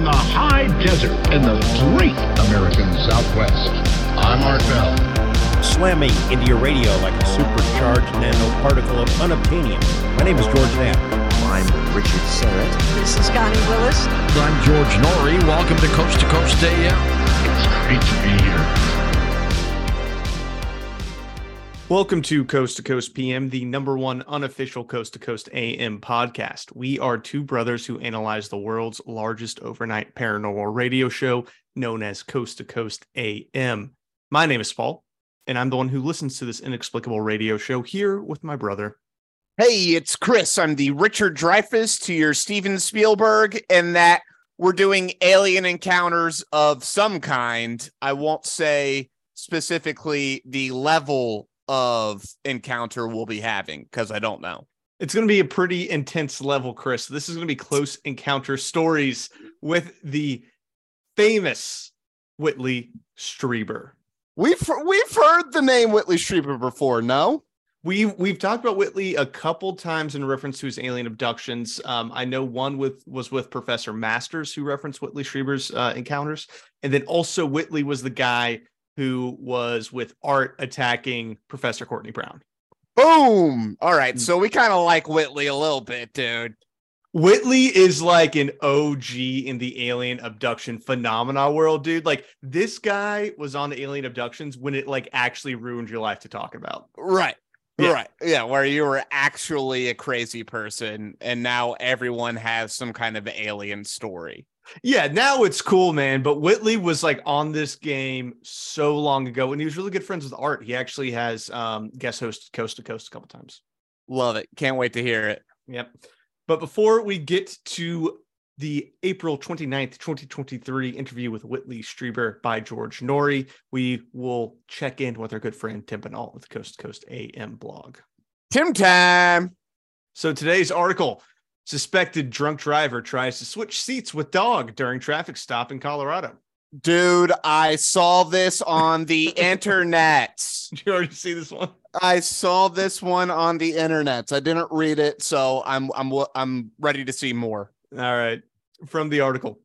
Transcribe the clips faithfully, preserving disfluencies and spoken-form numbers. in the high desert in the great American Southwest. I'm Art Bell. Slamming into your radio like a supercharged nanoparticle of unobtainium. My name is George Knapp. I'm Richard Serrett. This is Connie Willis. I'm George Noory. Welcome to Coast to Coast A M. It's great to be here. Welcome to Coast to Coast P M, the number one unofficial Coast to Coast A M podcast. We are two brothers who analyze the world's largest overnight paranormal radio show known as Coast to Coast A M. My name is Paul. And I'm the one who listens to this inexplicable radio show here with my brother. Hey, it's Chris. I'm the Richard Dreyfuss to your Steven Spielberg, and that we're doing alien encounters of some kind. I won't say specifically the level of encounter we'll be having because I don't know. It's going to be a pretty intense level, Chris. This is going to be close encounter stories with the famous Whitley Strieber. We've we've heard the name Whitley Strieber before, no? We've we've talked about Whitley a couple times in reference to his alien abductions. Um, I know one with was with Professor Masters, who referenced Whitley Strieber's uh, encounters, and then also Whitley was the guy who was with Art attacking Professor Courtney Brown. Boom! All right, so we kind of like Whitley a little bit, dude. Whitley is like an O G in the alien abduction phenomena world, dude. Like, this guy was on the alien abductions when it like actually ruined your life to talk about. Right. Yeah. Right. Yeah. Where you were actually a crazy person and now everyone has some kind of alien story. Yeah. Now it's cool, man. But Whitley was like on this game so long ago and he was really good friends with Art. He actually has um, guest hosted Coast to Coast a couple times. Love it. Can't wait to hear it. Yep. But before we get to the April twenty-ninth, twenty twenty-three interview with Whitley Strieber by George Noory, we will check in with our good friend Tim Binnall with the Coast to Coast A M blog. Tim time. So today's article, suspected drunk driver tries to switch seats with dog during traffic stop in Colorado. Dude, I saw this on the internet. Did you already see this one? I saw this one on the internet. I didn't read it, so I'm I'm I'm ready to see more. All right. From the article.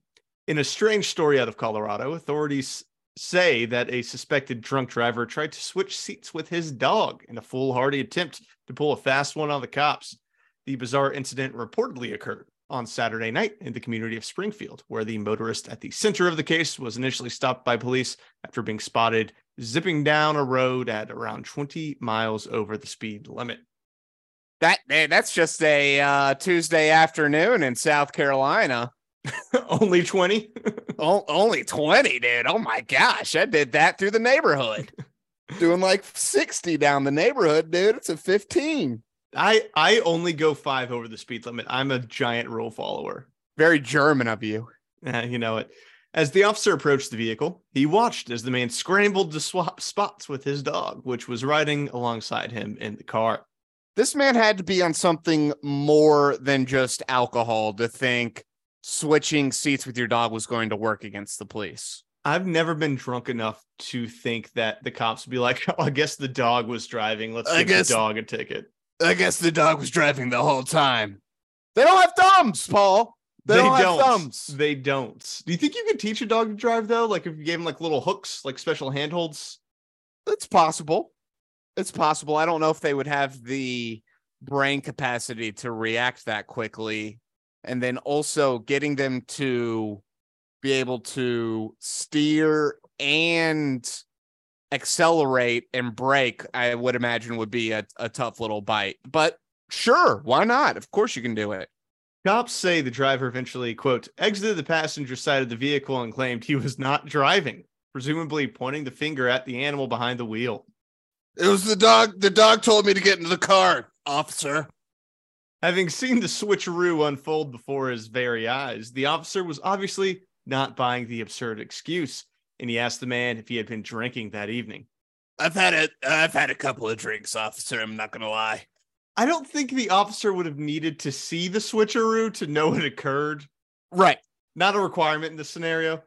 In a strange story out of Colorado, authorities say that a suspected drunk driver tried to switch seats with his dog in a foolhardy attempt to pull a fast one on the cops. The bizarre incident reportedly occurred on Saturday night in the community of Springfield, where the motorist at the center of the case was initially stopped by police after being spotted zipping down a road at around twenty miles over the speed limit. That man, that's just a uh, Tuesday afternoon in South Carolina. Only twenty? Oh, only twenty, dude. Oh my gosh. I did that through the neighborhood. Doing like sixty down the neighborhood, dude. It's a fifteen. I, I only go five over the speed limit. I'm a giant rule follower. Very German of you. Uh, you know it. As the officer approached the vehicle, he watched as the man scrambled to swap spots with his dog, which was riding alongside him in the car. This man had to be on something more than just alcohol to think switching seats with your dog was going to work against the police. I've never been drunk enough to think that the cops would be like, oh, I guess the dog was driving. Let's I give guess- the dog a ticket. I guess the dog was driving the whole time. They don't have thumbs, Paul. They, they don't, don't have thumbs. They don't. Do you think you could teach a dog to drive, though? Like, if you gave him, like, little hooks, like special handholds? It's possible. It's possible. I don't know if they would have the brain capacity to react that quickly. And then also getting them to be able to steer and accelerate and brake, I would imagine, would be a, a tough little bite. But sure, why not? Of course you can do it. Cops say the driver eventually, quote, exited the passenger side of the vehicle and claimed he was not driving, presumably pointing the finger at the animal behind the wheel. It was the dog. The dog told me to get into the car, officer. Having seen the switcheroo unfold before his very eyes, the officer was obviously not buying the absurd excuse. And he asked the man if he had been drinking that evening. I've had a, I've had a couple of drinks, officer. I'm not going to lie. I don't think the officer would have needed to see the switcheroo to know it occurred. Right. Not a requirement in this scenario.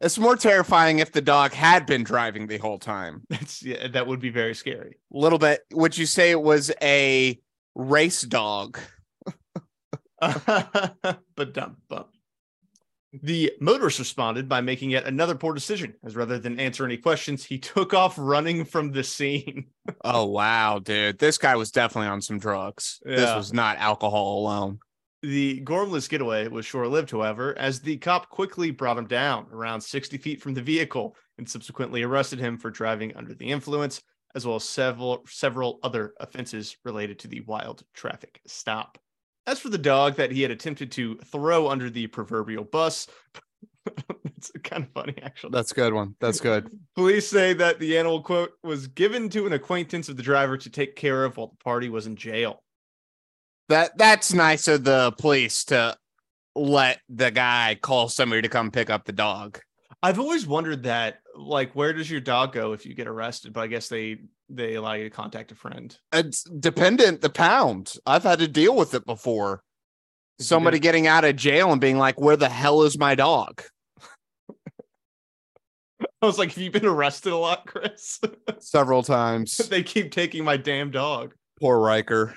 It's more terrifying if the dog had been driving the whole time. That's yeah, that would be very scary. A little bit. Would you say it was a race dog? But dumb bump. The motorist responded by making yet another poor decision, as rather than answer any questions, he took off running from the scene. Oh, wow, dude. This guy was definitely on some drugs. Yeah. This was not alcohol alone. The gormless getaway was short-lived, however, as the cop quickly brought him down around sixty feet from the vehicle and subsequently arrested him for driving under the influence, as well as several, several other offenses related to the wild traffic stop. As for the dog that he had attempted to throw under the proverbial bus, it's kind of funny, actually. That's a good one. That's good. Police say that the animal, quote, was given to an acquaintance of the driver to take care of while the party was in jail. That That's nice of the police to let the guy call somebody to come pick up the dog. I've always wondered that, like, where does your dog go if you get arrested? But I guess they... they allow you to contact a friend. It's dependent, the pound. I've had to deal with it before. Somebody getting out of jail and being like, where the hell is my dog? I was like, have you been arrested a lot, Chris? Several times. They keep taking my damn dog. Poor Riker.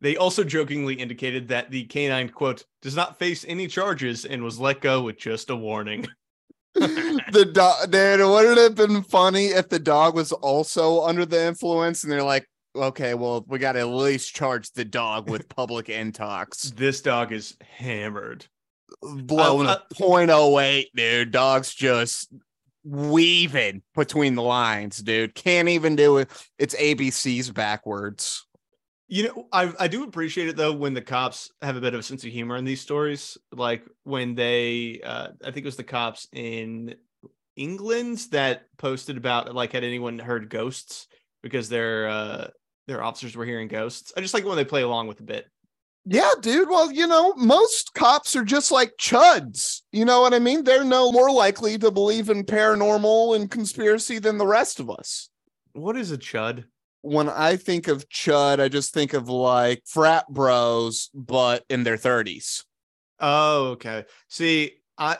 They also jokingly indicated that the canine, quote, does not face any charges and was let go with just a warning. The dog, dude, wouldn't it have been funny if the dog was also under the influence and they're like, okay, well, we got to at least charge the dog with public intox. This dog is hammered. Blowing uh, a point oh eight, dude. Dog's just weaving between the lines, dude. Can't even do it. It's A B Cs backwards. You know, I I do appreciate it, though, when the cops have a bit of a sense of humor in these stories, like when they uh, I think it was the cops in England that posted about, like, had anyone heard ghosts because their uh, their officers were hearing ghosts. I just like when they play along with a bit. Yeah, dude. Well, you know, most cops are just like chuds. You know what I mean? They're no more likely to believe in paranormal and conspiracy than the rest of us. What is a chud? When I think of chud, I just think of like frat bros, but in their thirties. Oh, okay. See, I,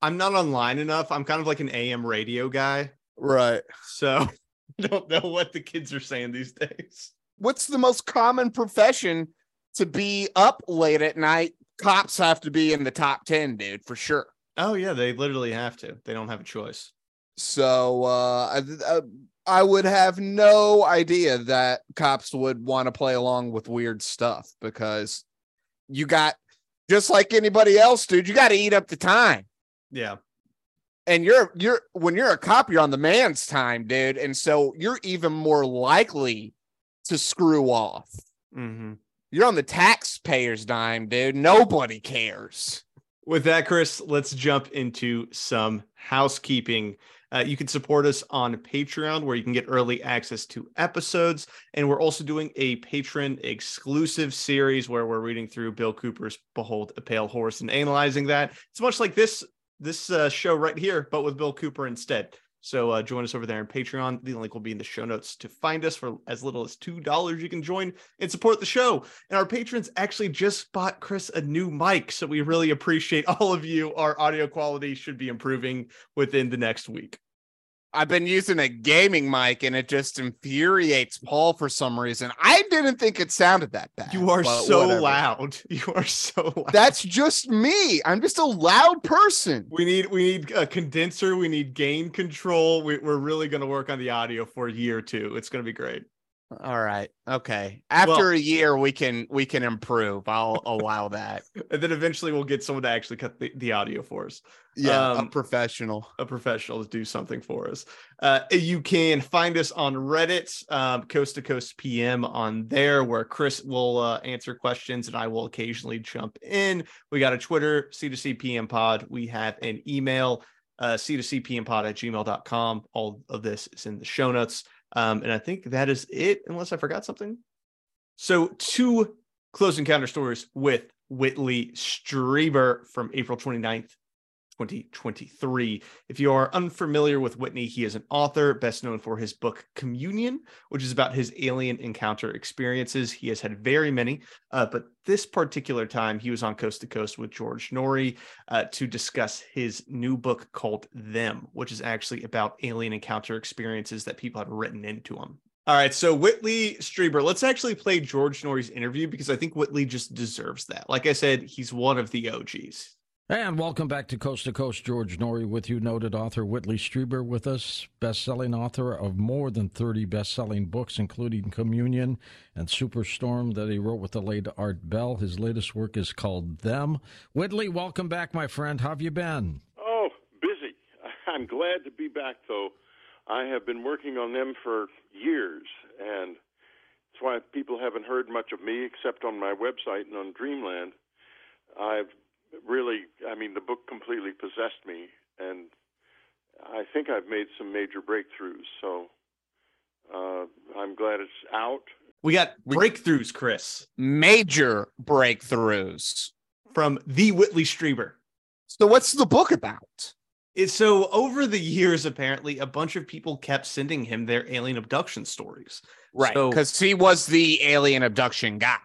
I'm not online enough. I'm kind of like an A M radio guy. Right. So I don't know what the kids are saying these days. What's the most common profession to be up late at night? Cops have to be in the top ten, dude, for sure. Oh, yeah. They literally have to. They don't have a choice. So, uh, I, I I would have no idea that cops would want to play along with weird stuff, because you got, just like anybody else, dude, you got to eat up the time. Yeah. And you're, you're, when you're a cop, you're on the man's time, dude. And so you're even more likely to screw off. Mm-hmm. You're on the taxpayer's dime, dude. Nobody cares. With that, Chris, let's jump into some housekeeping. Uh, you can support us on Patreon, where you can get early access to episodes. And we're also doing a patron exclusive series where we're reading through Bill Cooper's Behold a Pale Horse and analyzing that. It's much like this, this uh, show right here, but with Bill Cooper instead. So uh, join us over there on Patreon. The link will be in the show notes to find us. For as little as two dollars. You can join and support the show. And our patrons actually just bought Chris a new mic. So we really appreciate all of you. Our audio quality should be improving within the next week. I've been using a gaming mic and it just infuriates Paul for some reason. I didn't think it sounded that bad. You are so whatever. loud. You are so loud. That's just me. I'm just a loud person. We need we need a condenser. We need gain control. We, we're really going to work on the audio for a year or two. It's going to be great. All right. Okay. After well, a year, we can we can improve. I'll allow that. And then eventually we'll get someone to actually cut the, the audio for us. Yeah, um, a professional. A professional to do something for us. Uh, you can find us on Reddit, um, Coast to Coast P M on there, where Chris will uh, answer questions and I will occasionally jump in. We got a Twitter, C two C P M pod. We have an email, uh, C two C P M pod at gmail dot com. All of this is in the show notes. Um, and I think that is it, unless I forgot something. So two close encounter stories with Whitley Strieber from April twenty-ninth, twenty twenty-three. If you are unfamiliar with Whitley, he is an author best known for his book Communion, which is about his alien encounter experiences. He has had very many, uh, but this particular time he was on Coast to Coast with George Noory uh, to discuss his new book called Them, which is actually about alien encounter experiences that people have written into him. All right, so Whitley Strieber, let's actually play George Noory's interview, because I think Whitley just deserves that. Like I said, he's one of the O Gs. And welcome back to Coast to Coast. George Noory with you, noted author Whitley Strieber with us, best-selling author of more than thirty best-selling books, including Communion and Superstorm that he wrote with the late Art Bell. His latest work is called Them. Whitley, welcome back, my friend. How have you been? Oh, busy. I'm glad to be back, though. I have been working on them for years, and that's why people haven't heard much of me except on my website and on Dreamland. I've Really, I mean, the book completely possessed me, and I think I've made some major breakthroughs, so uh, I'm glad it's out. We got breakthroughs, Chris. Major breakthroughs from the Whitley Strieber. So what's the book about? It's so over the years, apparently, a bunch of people kept sending him their alien abduction stories. Right, because so, he was the alien abduction guy.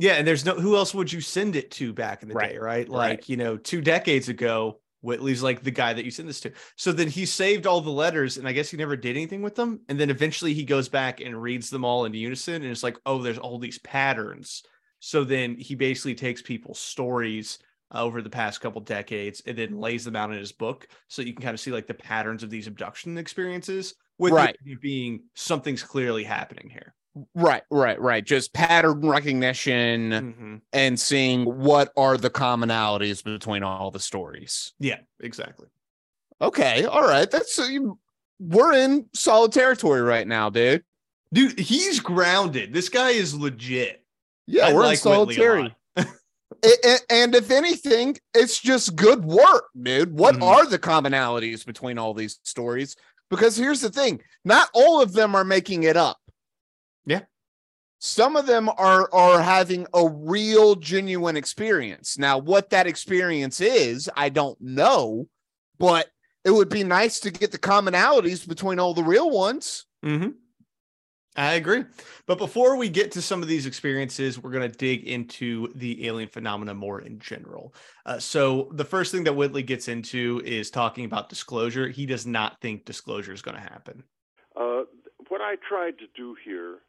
Yeah, and there's no, who else would you send it to back in the right. day, right? Like, right. you know, two decades ago, Whitley's like the guy that you send this to. So then he saved all the letters, and I guess he never did anything with them. And then eventually he goes back and reads them all in unison, and it's like, oh, there's all these patterns. So then he basically takes people's stories uh, over the past couple decades and then lays them out in his book, so you can kind of see like the patterns of these abduction experiences, with right. it being something's clearly happening here. Right, right, right. Just pattern recognition mm-hmm. and seeing what are the commonalities between all the stories. Yeah, exactly. Okay, all right. That's uh, we're in solid territory right now, dude. Dude, he's grounded. This guy is legit. Yeah, I we're like in solid territory. And if anything, it's just good work, dude. What mm-hmm. are the commonalities between all these stories? Because here's the thing: not all of them are making it up. Yeah. Some of them are are having a real, genuine experience. Now, what that experience is, I don't know, but it would be nice to get the commonalities between all the real ones. Mm-hmm. I agree. But before we get to some of these experiences, we're going to dig into the alien phenomena more in general. Uh, so the first thing that Whitley gets into is talking about disclosure. He does not think disclosure is going to happen. Uh, what I tried to do here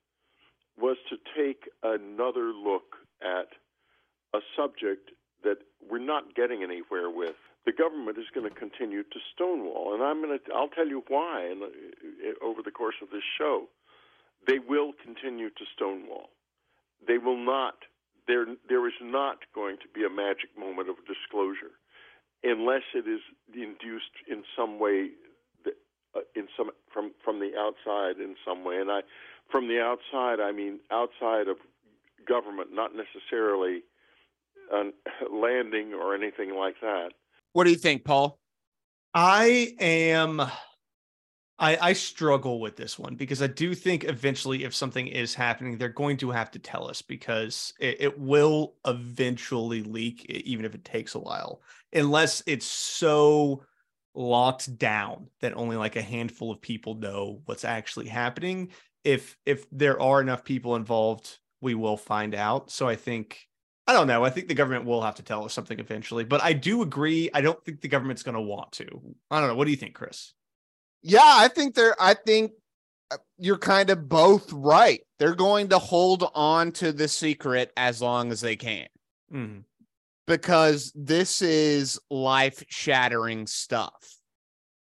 was to take another look at a subject that we're not getting anywhere with. The government is going to continue to stonewall, and I'm going to, I'll tell you why in, in, over the course of this show. They will continue to stonewall. They will not, there, there is not going to be a magic moment of disclosure unless it is induced in some way, uh, in some from, from the outside in some way. And I, From the outside, I mean outside of government, not necessarily a landing or anything like that. What do you think, Paul? I am, I, I struggle with this one because I do think eventually if something is happening, they're going to have to tell us because it, it will eventually leak, even if it takes a while, unless it's so locked down that only like a handful of people know what's actually happening. If if there are enough people involved, we will find out. So I think, I don't know, I think the government will have to tell us something eventually. But I do agree, I don't think the government's going to want to. I don't know. What do you think, Chris? Yeah, I think they're, I think you're kind of both right. They're going to hold on to the secret as long as they can. Mm-hmm. Because this is life-shattering stuff.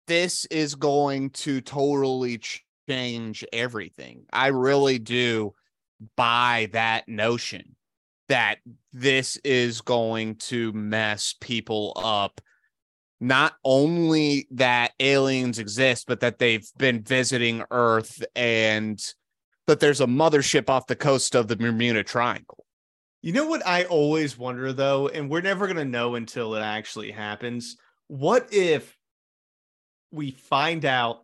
This is going to totally change. change everything. I really do buy that notion that this is going to mess people up. Not only that aliens exist, but that they've been visiting Earth and that there's a mothership off the coast of the Bermuda Triangle. You know what I always wonder, though, and we're never going to know until it actually happens. What if we find out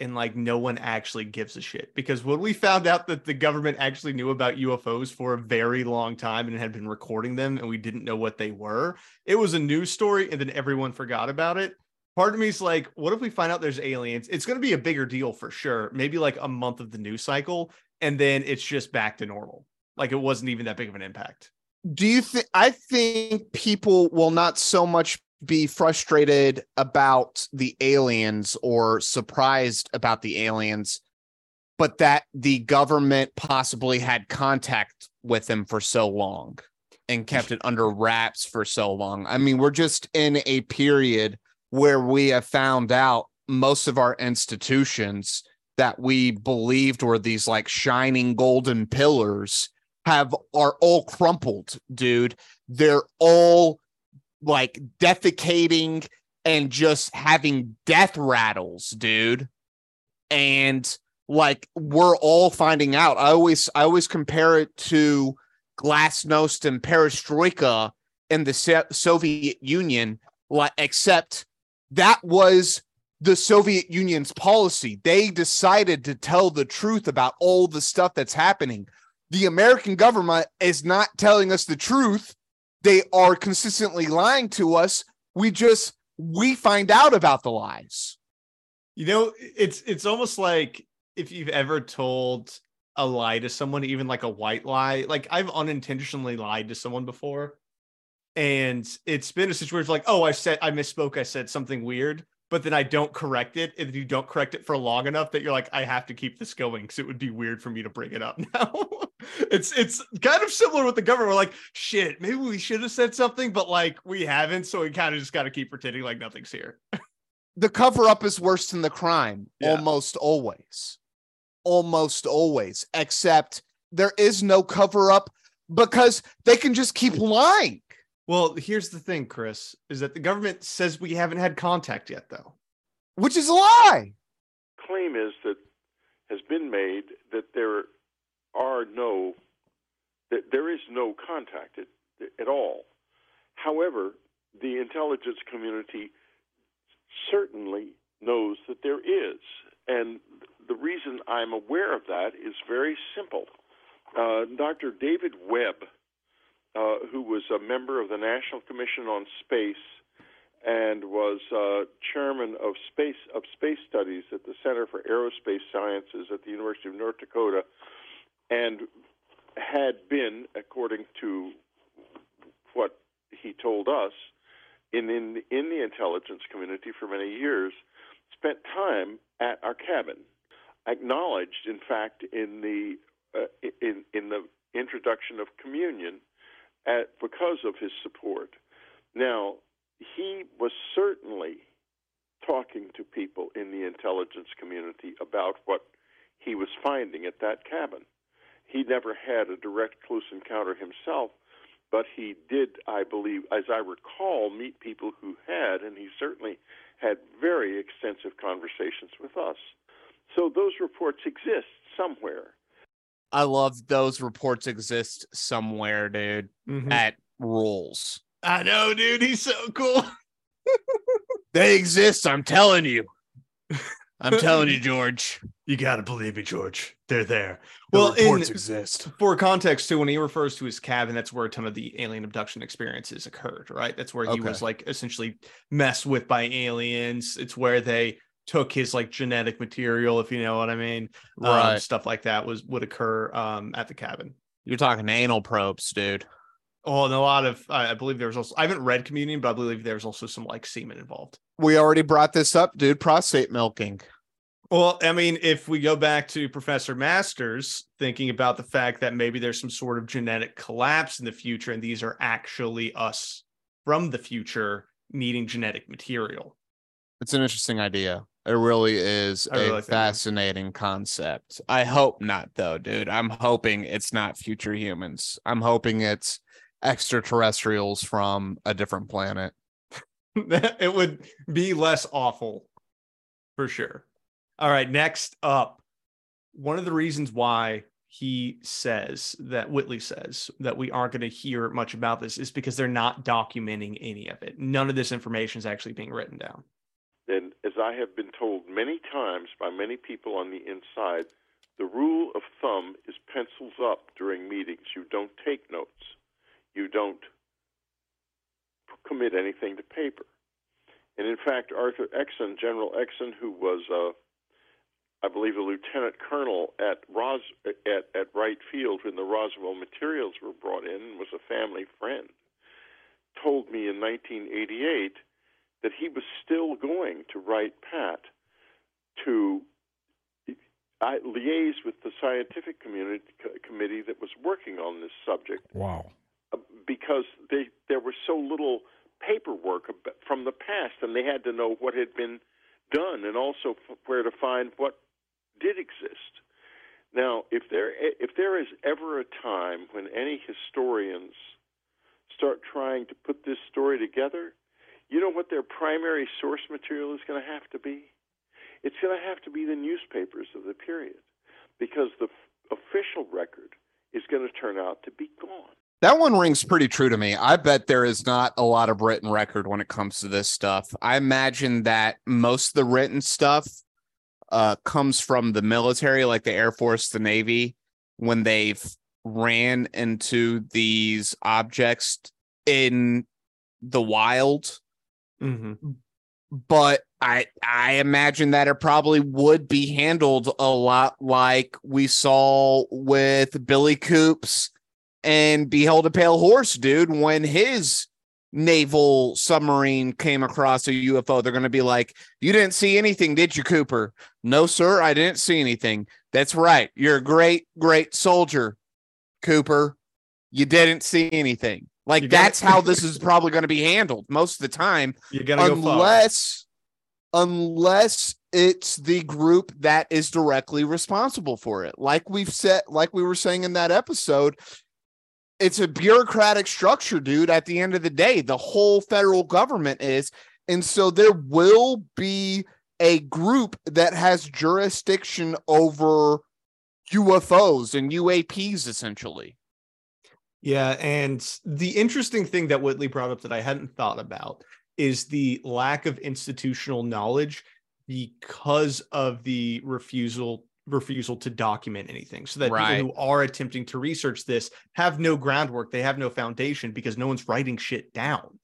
and like no one actually gives a shit? Because when we found out that the government actually knew about U F Os for a very long time and had been recording them and we didn't know what they were, it was a news story and then everyone forgot about it. Part of me is like, what if we find out there's aliens? It's going to be a bigger deal for sure. Maybe like a month of the news cycle. And then it's just back to normal. Like it wasn't even that big of an impact. Do you think, I think people will not so much be frustrated about the aliens or surprised about the aliens, but that the government possibly had contact with them for so long. and kept it under wraps for so long. I mean, we're just in a period where we have found out most of our institutions that we believed were these like shining golden pillars have are all crumpled, dude. They're all like defecating and just having death rattles, dude. And like, we're all finding out. I always, I always compare it to Glasnost and Perestroika in the so- Soviet Union, like, except that was the Soviet Union's policy. They decided to tell the truth about all the stuff that's happening. The American government is not telling us the truth. They are consistently lying to us. We just, we find out about the lies. You know, it's it's almost like if you've ever told a lie to someone, even like a white lie. Like, I've unintentionally lied to someone before, and it's been a situation like, oh, I said, I misspoke. I said something weird, but then I don't correct it. And you don't correct it for long enough that you're like, I have to keep this going because it would be weird for me to bring it up now. it's it's kind of similar with the government. We're like, shit, maybe we should have said something, but like we haven't. So we kind of just got to keep pretending like nothing's here. The cover up is worse than the crime, yeah. almost always. Almost always, except there is no cover up because they can just keep lying. Well, here's the thing, Chris, is that the government says we haven't had contact yet, though, which is a lie. Claim is that has been made that there are no that there is no contact at, at all. However, the intelligence community certainly knows that there is. And the reason I'm aware of that is very simple. Uh, Doctor David Webb, uh, who was a member of the National Commission on Space and was uh, chairman of space of space studies at the Center for Aerospace Sciences at the University of North Dakota, and had been, according to what he told us, in in, in the intelligence community for many years, spent time at our cabin, acknowledged, in fact, in the uh, in in the introduction of Communion, at, because of his support. Now, he was certainly talking to people in the intelligence community about what he was finding at that cabin. He never had a direct close encounter himself, but he did, I believe, as I recall, meet people who had, and he certainly had very extensive conversations with us. So those reports exist somewhere. I love those reports exist somewhere, dude. Mm-hmm. That rules. I know, dude. He's so cool. They exist. I'm telling you. I'm telling you, George. You got to believe me, George. They're there. The well, reports in, exist. For context, too, when he refers to his cabin, that's where a ton of the alien abduction experiences occurred, right? That's where he okay. was like essentially messed with by aliens. It's where they took his like genetic material, if you know what I mean. Right. Um, stuff like that was would occur um, at the cabin. You're talking anal probes, dude. Oh, and a lot of, uh, I believe there was also, I haven't read Communion, but I believe there's also some like semen involved. We already brought this up, dude. Prostate milking. Well, I mean, if we go back to Professor Masters, thinking about the fact that maybe there's some sort of genetic collapse in the future, and these are actually us from the future needing genetic material. It's an interesting idea. It really is I a really fascinating that. concept. I hope not, though, dude. I'm hoping it's not future humans. I'm hoping it's extraterrestrials from a different planet. It would be less awful, for sure. All right, next up, one of the reasons why he says that, Whitley says, that we aren't going to hear much about this is because they're not documenting any of it. None of this information is actually being written down. And as I have been told many times by many people on the inside, the rule of thumb is pencils up during meetings. You don't take notes. You don't commit anything to paper. And in fact, Arthur Exon, General Exon, who was a uh, I believe a lieutenant colonel at Ros at, at Wright Field when the Roswell materials were brought in, was a family friend, told me in nineteen eighty-eight that he was still going to Wright Pat to I, liaise with the scientific community, committee that was working on this subject. Wow. because they, there was so little paperwork from the past, and they had to know what had been done and also where to find what did exist. Now, if there if there is ever a time when any historians start trying to put this story together, you know what their primary source material is going to have to be? It's going to have to be the newspapers of the period, because the f- official record is going to turn out to be gone. That one rings pretty true to me. I bet there is not a lot of written record when it comes to this stuff. I imagine that most of the written stuff uh, comes from the military, like the Air Force, the Navy, when they've ran into these objects in the wild. Mm-hmm. But I I imagine that it probably would be handled a lot like we saw with Billy Coops and Behold a Pale Horse, dude. When his naval submarine came across a U F O, they're going to be like, "You didn't see anything, did you, Cooper?" "No, sir, I didn't see anything." "That's right. You're a great, great soldier, Cooper. You didn't see anything." Like, that's how this is probably going to be handled most of the time. You're gonna unless, go unless it's the group that is directly responsible for it. Like we've said, like we were saying in that episode, it's a bureaucratic structure, dude. At the end of the day, the whole federal government is. And so there will be a group that has jurisdiction over U F Os and U A Ps, essentially. Yeah, and the interesting thing that Whitley brought up that I hadn't thought about is the lack of institutional knowledge because of the refusal refusal to document anything. So that right. people who are attempting to research this have no groundwork, they have no foundation because no one's writing shit down.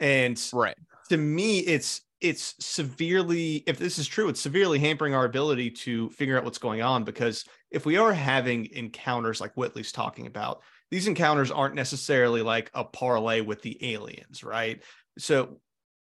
And right. to me, it's it's severely, if this is true, it's severely hampering our ability to figure out what's going on, because if we are having encounters like Whitley's talking about, these encounters aren't necessarily like a parlay with the aliens, right? So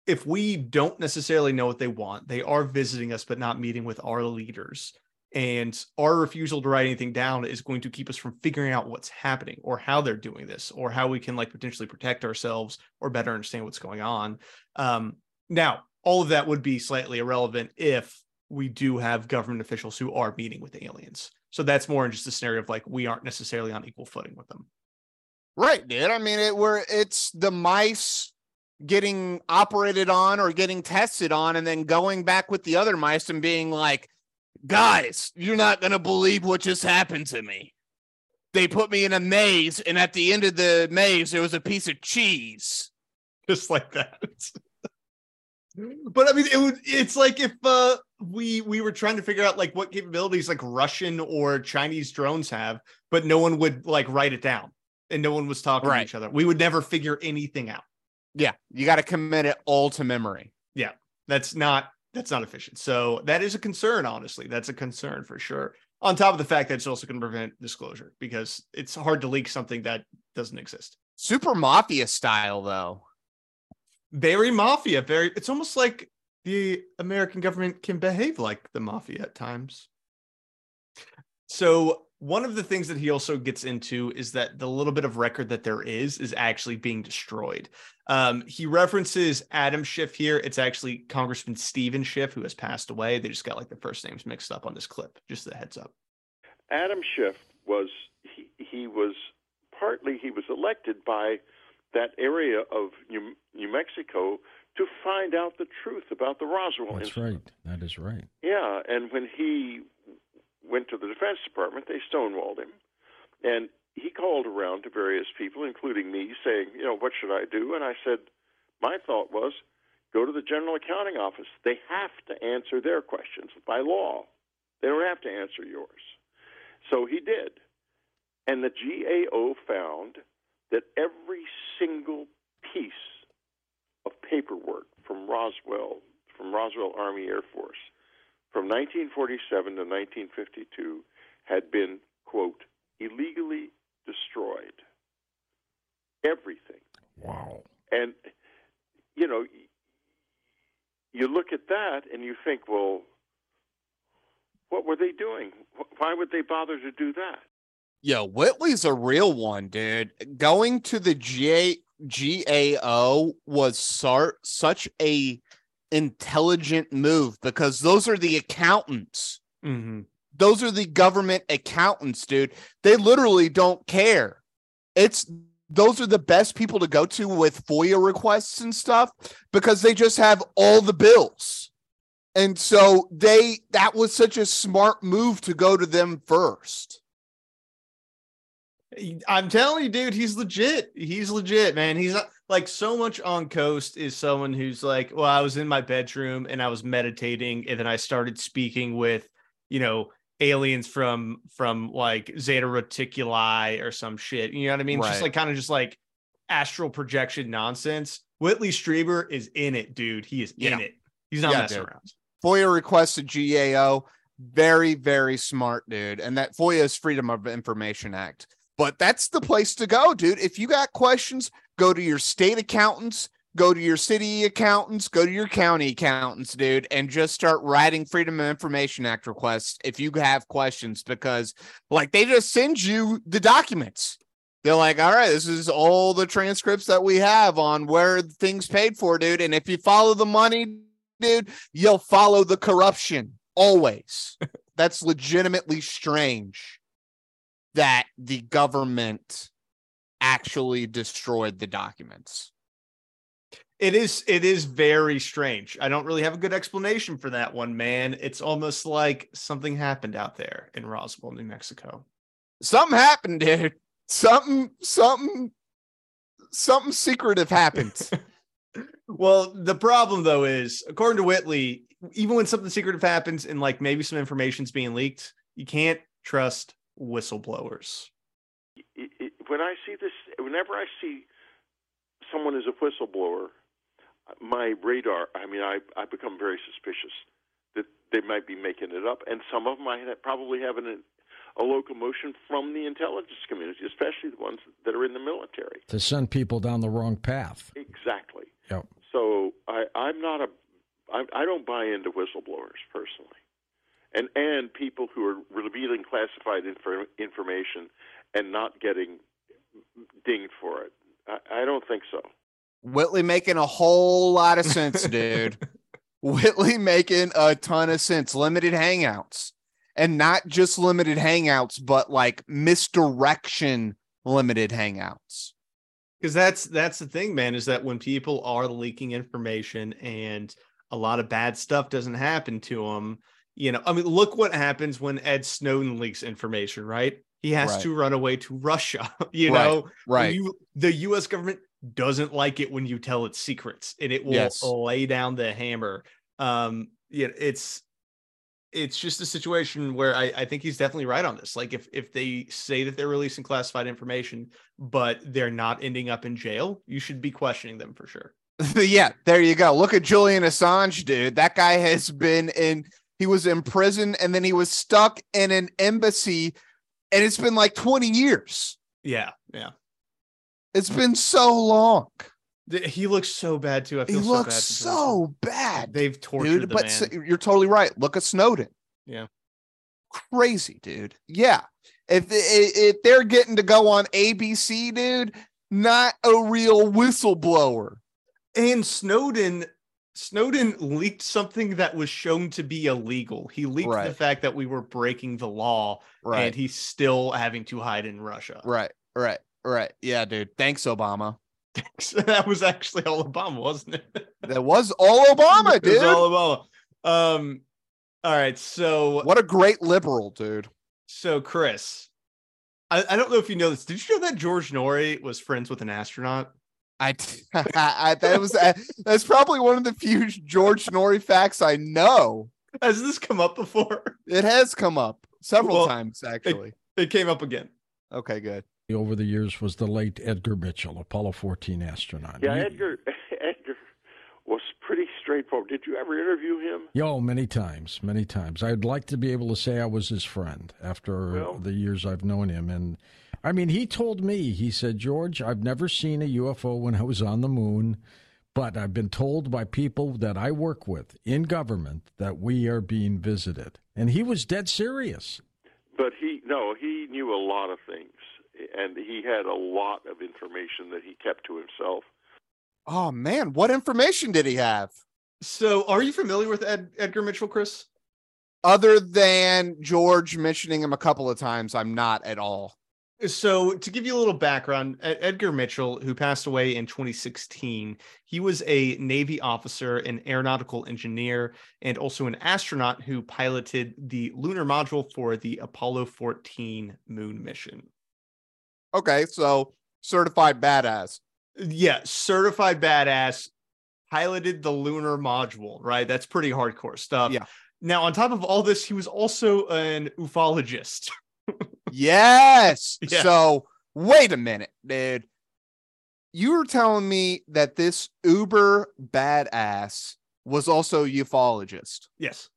if we don't necessarily know what they want, they are visiting us, but not meeting with our leaders. And our refusal to write anything down is going to keep us from figuring out what's happening or how they're doing this or how we can like potentially protect ourselves or better understand what's going on. Um, now, all of that would be slightly irrelevant if we do have government officials who are meeting with aliens. So that's more just a scenario of like, we aren't necessarily on equal footing with them. Right, dude. I mean, it, we're, it's the mice getting operated on or getting tested on and then going back with the other mice and being like, "Guys, you're not going to believe what just happened to me. They put me in a maze, and at the end of the maze, there was a piece of cheese." Just like that. But I mean, it would, it's like if uh, we we were trying to figure out like what capabilities like Russian or Chinese drones have, but no one would like write it down and no one was talking right. to each other. We would never figure anything out. Yeah. You got to commit it all to memory. Yeah. That's not, that's not efficient. So that is a concern, honestly. That's a concern for sure. On top of the fact that it's also going to prevent disclosure because it's hard to leak something that doesn't exist. Super mafia style though. Very mafia, very. It's almost like the American government can behave like the mafia at times. So one of the things that he also gets into is that the little bit of record that there is is actually being destroyed. Um, he references Adam Schiff here. It's actually Congressman Stephen Schiff, who has passed away. They just got like the first names mixed up on this clip. Just a heads up. Adam Schiff was he, he was partly he was elected by that area of New, New Mexico to find out the truth about the Roswell That's incident. Right. That is right. Yeah, and when he went to the Defense Department, they stonewalled him. And he called around to various people, including me, saying, you know, what should I do? And I said, my thought was, go to the General Accounting Office. They have to answer their questions by law. They don't have to answer yours. So he did. And the G A O found that every single piece of paperwork from Roswell, from Roswell Army Air Force, from nineteen forty-seven to nineteen fifty-two, had been, quote, illegally destroyed. Everything. Wow. And, you know, you look at that and you think, well, what were they doing? Why would they bother to do that? Yo, Whitley's a real one, dude. Going to the G A O was sar- such a intelligent move because those are the accountants. Mm-hmm. Those are the government accountants, dude. They literally don't care. It's those are the best people to go to with FOIA requests and stuff because they just have all the bills. And so they that was such a smart move to go to them first. I'm telling you, dude, he's legit. He's legit, man. He's not, like, so much on Coast is someone who's like, well, I was in my bedroom and I was meditating and then I started speaking with, you know, aliens from from like Zeta Reticuli or some shit. You know what I mean? Right. Just like kind of just like astral projection nonsense. Whitley Strieber is in it, dude. He is yeah. in it. He's not yeah, messing dude. around. FOIA requests a G A O. Very, very smart, dude. And that FOIA is Freedom of Information Act. But that's the place to go, dude. If you got questions, go to your state accountants, go to your city accountants, go to your county accountants, dude, and just start writing Freedom of Information Act requests if you have questions, because, like, they just send you the documents. They're like, all right, this is all the transcripts that we have on where things paid for, dude. And if you follow the money, dude, you'll follow the corruption always. That's legitimately strange that the government actually destroyed the documents. It is it is very strange. I don't really have a good explanation for that one, man. It's almost like something happened out there in Roswell, New Mexico. Something happened, dude. Something, something, something secretive happened. Well, the problem, though, is, according to Whitley, even when something secretive happens and, like, maybe some information's being leaked, you can't trust whistleblowers. It, it, when I see this, whenever I see someone as a whistleblower, my radar, I mean, I, I become very suspicious that they might be making it up. And some of them I probably have an, a locomotion from the intelligence community, especially the ones that are in the military. To send people down the wrong path. Exactly. Yep. So I, I'm not a, I, I don't buy into whistleblowers personally. And and people who are revealing classified infor- information and not getting dinged for it. I, I don't think so. Whitley making a whole lot of sense, dude. Whitley making a ton of sense. Limited hangouts. And not just limited hangouts, but like misdirection limited hangouts. Because that's that's the thing, man, is that when people are leaking information and a lot of bad stuff doesn't happen to them, you know, I mean, look what happens when Ed Snowden leaks information, right? He has right. to run away to Russia. You right. know, right? You, the U S government doesn't like it when you tell its secrets, and it will yes. lay down the hammer. Um, yeah, it's it's just a situation where I, I think he's definitely right on this. Like, if if they say that they're releasing classified information, but they're not ending up in jail, you should be questioning them for sure. Yeah, there you go. Look at Julian Assange, dude. That guy has been in. He was in prison, and then he was stuck in an embassy, and it's been like twenty years. Yeah, yeah. It's been so long. He looks so bad, too. I feel he so looks bad so bad. They've tortured dude, the but man. You're totally right. Look at Snowden. Yeah. Crazy, dude. Yeah. If, if they're getting to go on A B C, dude, not a real whistleblower. And Snowden... Snowden leaked something that was shown to be illegal. He leaked right. the fact that we were breaking the law, right. and he's still having to hide in Russia. Right, right, right. Yeah, dude. Thanks, Obama. Thanks. That was actually all Obama, wasn't it? That was all Obama, dude. It was all Obama. Um, all right, so... What a great liberal, dude. So, Chris, I, I don't know if you know this. Did you know that George Noory was friends with an astronaut? I, I that was uh, that's probably one of the few George Noory facts I know. Has this come up before? It has come up several well, times, actually. It, it came up again. Okay, good. Over the years was the late Edgar Mitchell, Apollo fourteen astronaut. Yeah, he, Edgar Edgar was pretty straightforward. Did you ever interview him? Yo, many times, many times. I'd like to be able to say I was his friend after well, the years I've known him. And I mean, he told me, he said, George, I've never seen a U F O when I was on the moon, but I've been told by people that I work with in government that we are being visited. And he was dead serious. But he No, he knew a lot of things, and he had a lot of information that he kept to himself. Oh, man, what information did he have? So are you familiar with Ed, Edgar Mitchell, Chris? Other than George mentioning him a couple of times, I'm not at all. So to give you a little background, Edgar Mitchell, who passed away in twenty sixteen, he was a Navy officer, an aeronautical engineer, and also an astronaut who piloted the lunar module for the Apollo fourteen moon mission. Okay, so certified badass. Yeah, certified badass, piloted the lunar module, right? That's pretty hardcore stuff. Yeah. Now, on top of all this, he was also an ufologist. Yes. Yeah. So wait a minute, dude. You were telling me that this uber badass was also a ufologist. Yes.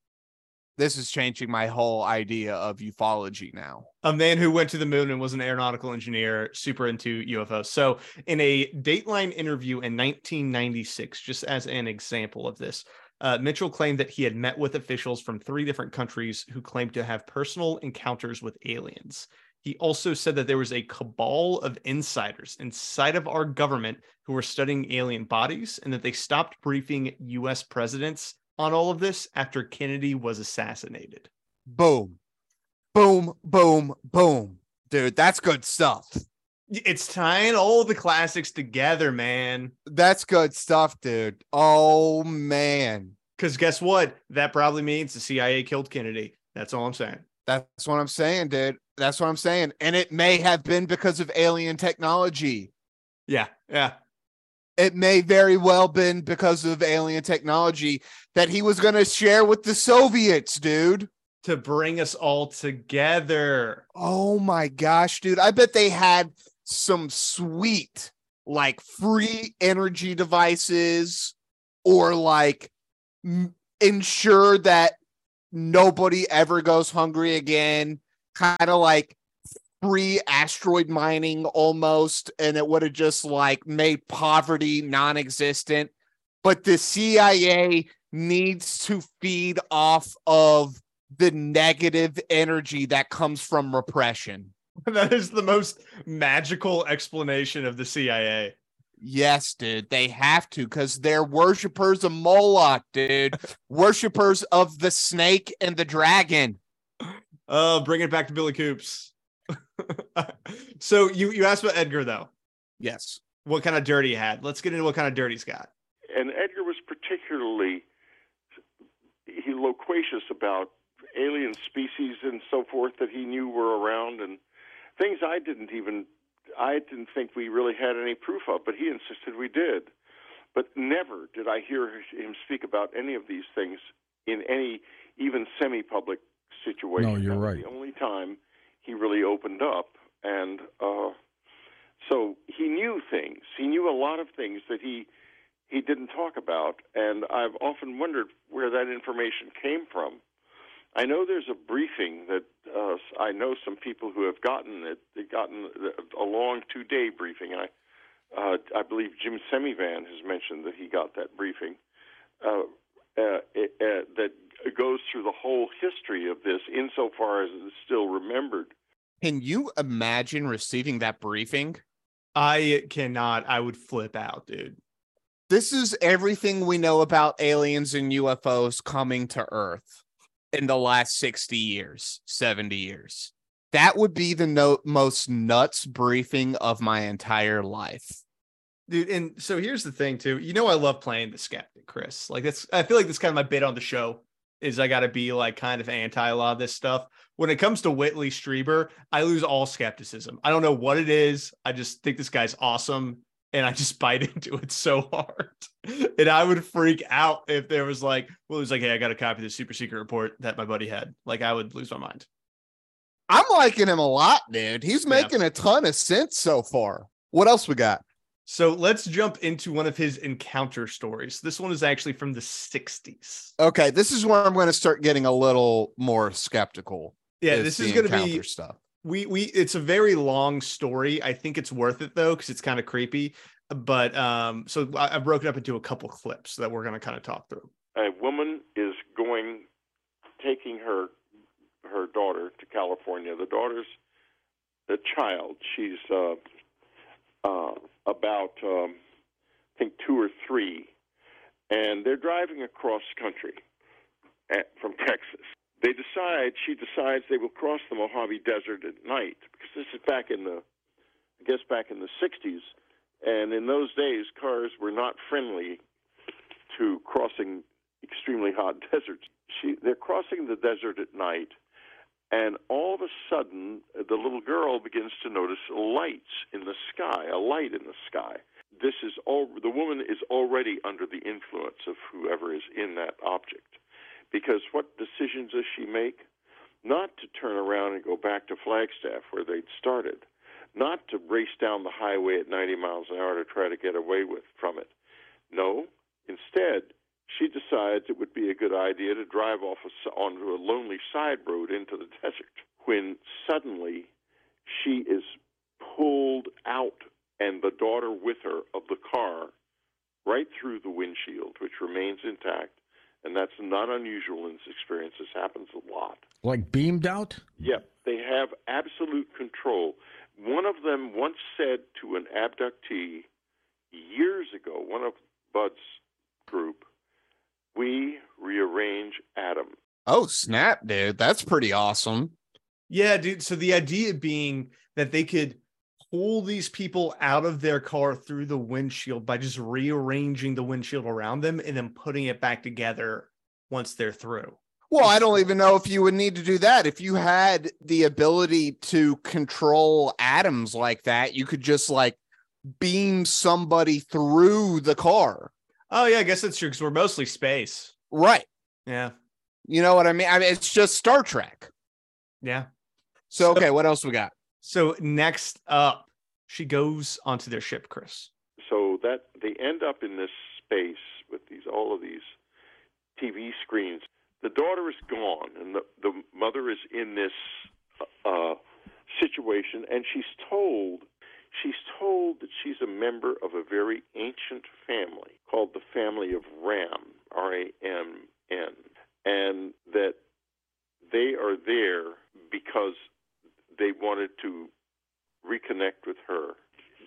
This is changing my whole idea of ufology now. A man who went to the moon and was an aeronautical engineer, super into U F Os. So in a Dateline interview in nineteen ninety-six, just as an example of this, Uh, Mitchell claimed that he had met with officials from three different countries who claimed to have personal encounters with aliens. He also said that there was a cabal of insiders inside of our government who were studying alien bodies, and that they stopped briefing U S presidents on all of this after Kennedy was assassinated. Boom. Boom, boom, boom. Dude, that's good stuff. It's tying all the classics together, man. That's good stuff, dude. Oh, man. Because guess what? That probably means the C I A killed Kennedy. That's all I'm saying. That's what I'm saying, dude. That's what I'm saying. And it may have been because of alien technology. Yeah, yeah. It may very well been because of alien technology that he was going to share with the Soviets, dude. To bring us all together. Oh, my gosh, dude. I bet they had some sweet, like, free energy devices, or like m- ensure that nobody ever goes hungry again, kind of like free asteroid mining almost, and it would have just like made poverty non-existent. But the C I A needs to feed off of the negative energy that comes from repression. That is the most magical explanation of the C I A. Yes, dude. They have to, because they're worshipers of Moloch, dude. Worshipers of the snake and the dragon. Uh, bring it back to Billy Coops. So you, you asked about Edgar, though. Yes. What kind of dirt he had. Let's get into what kind of dirt he's got. And Edgar was particularly he loquacious about alien species and so forth that he knew were around, and things I didn't even, I didn't think we really had any proof of, but he insisted we did. But never did I hear him speak about any of these things in any even semi-public situation. No, you're That's right. The only time he really opened up, and uh, so he knew things. He knew a lot of things that he he didn't talk about, and I've often wondered where that information came from. I know there's a briefing that uh, I know some people who have gotten it, gotten a long two-day briefing. I, uh, I believe Jim Semivan has mentioned that he got that briefing uh, uh, it, uh, that goes through the whole history of this insofar as it's still remembered. Can you imagine receiving that briefing? I cannot. I would flip out, dude. This is everything we know about aliens and U F Os coming to Earth in the last sixty years, seventy years. That would be the no- most nuts briefing of my entire life. Dude, and so here's the thing, too. You know, I love playing the skeptic, Chris. Like, that's, I feel like that's kind of my bit on the show, is I got to be, like, kind of anti a lot of this stuff. When it comes to Whitley Strieber, I lose all skepticism. I don't know what it is. I just think this guy's awesome, and I just bite into it so hard. And I would freak out if there was like, well, it was like, hey, I got a copy of the super secret report that my buddy had. Like, I would lose my mind. I'm liking him a lot, dude. He's making yeah. a ton of sense so far. What else we got? So let's jump into one of his encounter stories. This one is actually from the sixties. Okay, this is where I'm going to start getting a little more skeptical. Yeah, this is going to be stuff. We we it's a very long story. I think it's worth it though, because it's kind of creepy. But um, so I, I've broken up into a couple clips that we're going to kind of talk through. A woman is going, taking her her daughter to California. The daughter's the child. She's uh, uh, about, um, I think, two or three, and they're driving across country at, from Texas. They decide, she decides they will cross the Mojave Desert at night, because this is back in the, I guess back in the sixties, and in those days, cars were not friendly to crossing extremely hot deserts. She, they're crossing the desert at night, and all of a sudden, the little girl begins to notice lights in the sky, a light in the sky. This is all, the woman is already under the influence of whoever is in that object. Because what decisions does she make? Not to turn around and go back to Flagstaff where they'd started, not to race down the highway at ninety miles an hour to try to get away with from it. No, instead, she decides it would be a good idea to drive off a, onto a lonely side road into the desert, when suddenly she is pulled out, and the daughter with her, of the car, right through the windshield, which remains intact. And that's not unusual in this experience. This happens a lot. Like beamed out? Yeah. They have absolute control. One of them once said to an abductee years ago, one of Bud's group, "We rearrange Adam." Oh, snap, dude. That's pretty awesome. Yeah, dude. So the idea being that they could pull these people out of their car through the windshield by just rearranging the windshield around them and then putting it back together once they're through. Well, I don't even know if you would need to do that. If you had the ability to control atoms like that, you could just like beam somebody through the car. Oh, yeah, I guess that's true, because we're mostly space. Right. Yeah. You know what I mean? I mean, it's just Star Trek. Yeah. So, okay, what else we got? So next up, she goes onto their ship, Chris. So that they end up in this space with these all of these T V screens. The daughter is gone, and the, the mother is in this uh, situation, and she's told she's told that she's a member of a very ancient family called the family of Ram, R A M N, and that they are there because they wanted to reconnect with her.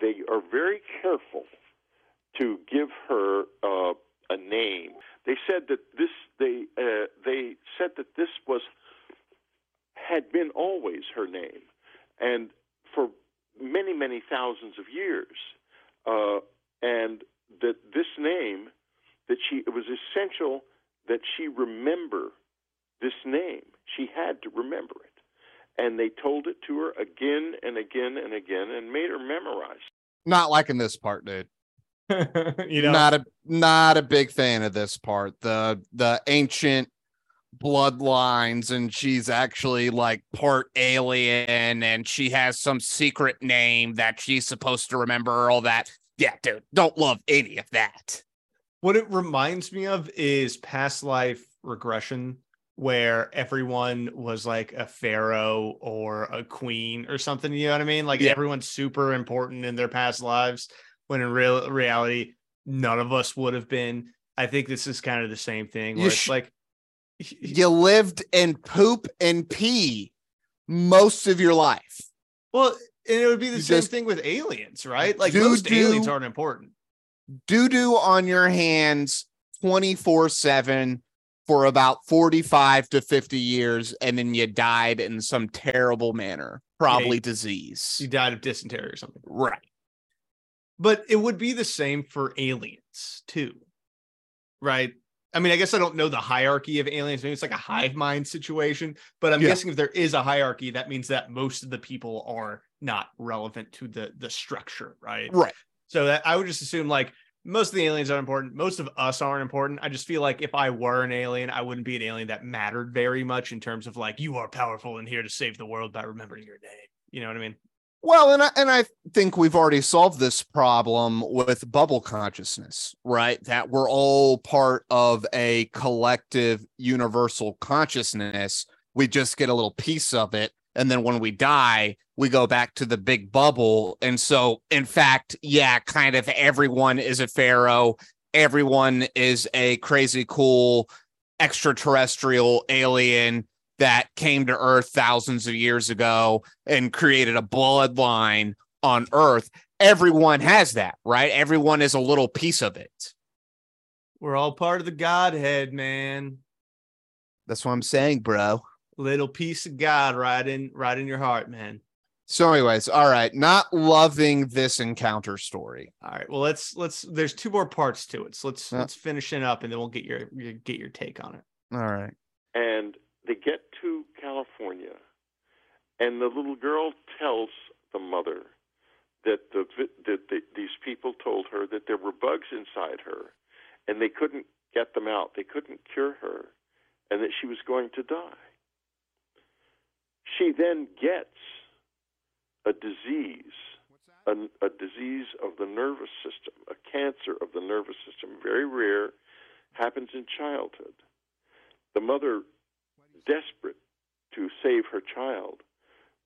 They are very careful to give her uh, a name. They said that this they uh, they said that this was had been always her name, and for many many thousands of years, uh, and that this name that she it was essential that she remember this name. She had to remember it. And they told it to her again and again and again and made her memorize. Not liking this part, dude. you know, not a not a big fan of this part. The the ancient bloodlines, and she's actually like part alien, and she has some secret name that she's supposed to remember. All that, yeah, dude. Don't love any of that. What it reminds me of is past life regression, where everyone was like a pharaoh or a queen or something, you know what I mean? Like yeah. Everyone's super important in their past lives, when in real reality, none of us would have been. I think this is kind of the same thing, where you it's sh- like... you lived and poop and pee most of your life. Well, and it would be the you same just, thing with aliens, right? Like doo-doo, most aliens aren't important. Doo-doo on your hands twenty-four seven for about forty-five to fifty years, and then you died in some terrible manner, probably yeah, you, disease. You died of dysentery or something. Right. But it would be the same for aliens, too, right? I mean, I guess I don't know the hierarchy of aliens. Maybe it's like a hive mind situation, but I'm yeah. guessing if there is a hierarchy, that means that most of the people are not relevant to the, the structure, right? Right. So that, I would just assume, like, most of the aliens aren't important. Most of us aren't important. I just feel like if I were an alien, I wouldn't be an alien that mattered very much in terms of like, you are powerful and here to save the world by remembering your name. You know what I mean? Well, and I, and I think we've already solved this problem with bubble consciousness, right? That we're all part of a collective universal consciousness. We just get a little piece of it. And then when we die, we go back to the big bubble. And so, in fact, yeah, kind of everyone is a pharaoh. Everyone is a crazy cool extraterrestrial alien that came to Earth thousands of years ago and created a bloodline on Earth. Everyone has that, right? Everyone is a little piece of it. We're all part of the Godhead, man. That's what I'm saying, bro. Little piece of God right in, right in your heart, man. So anyways, all right. Not loving this encounter story. All right. Well, let's, let's, there's two more parts to it. So let's, yeah. let's finish it up and then we'll get your, your, get your take on it. All right. And they get to California and the little girl tells the mother that the, that the, these people told her that there were bugs inside her and they couldn't get them out. They couldn't cure her and that she was going to die. She then gets a disease, a, a disease of the nervous system, a cancer of the nervous system, very rare, happens in childhood. The mother, desperate to save her child,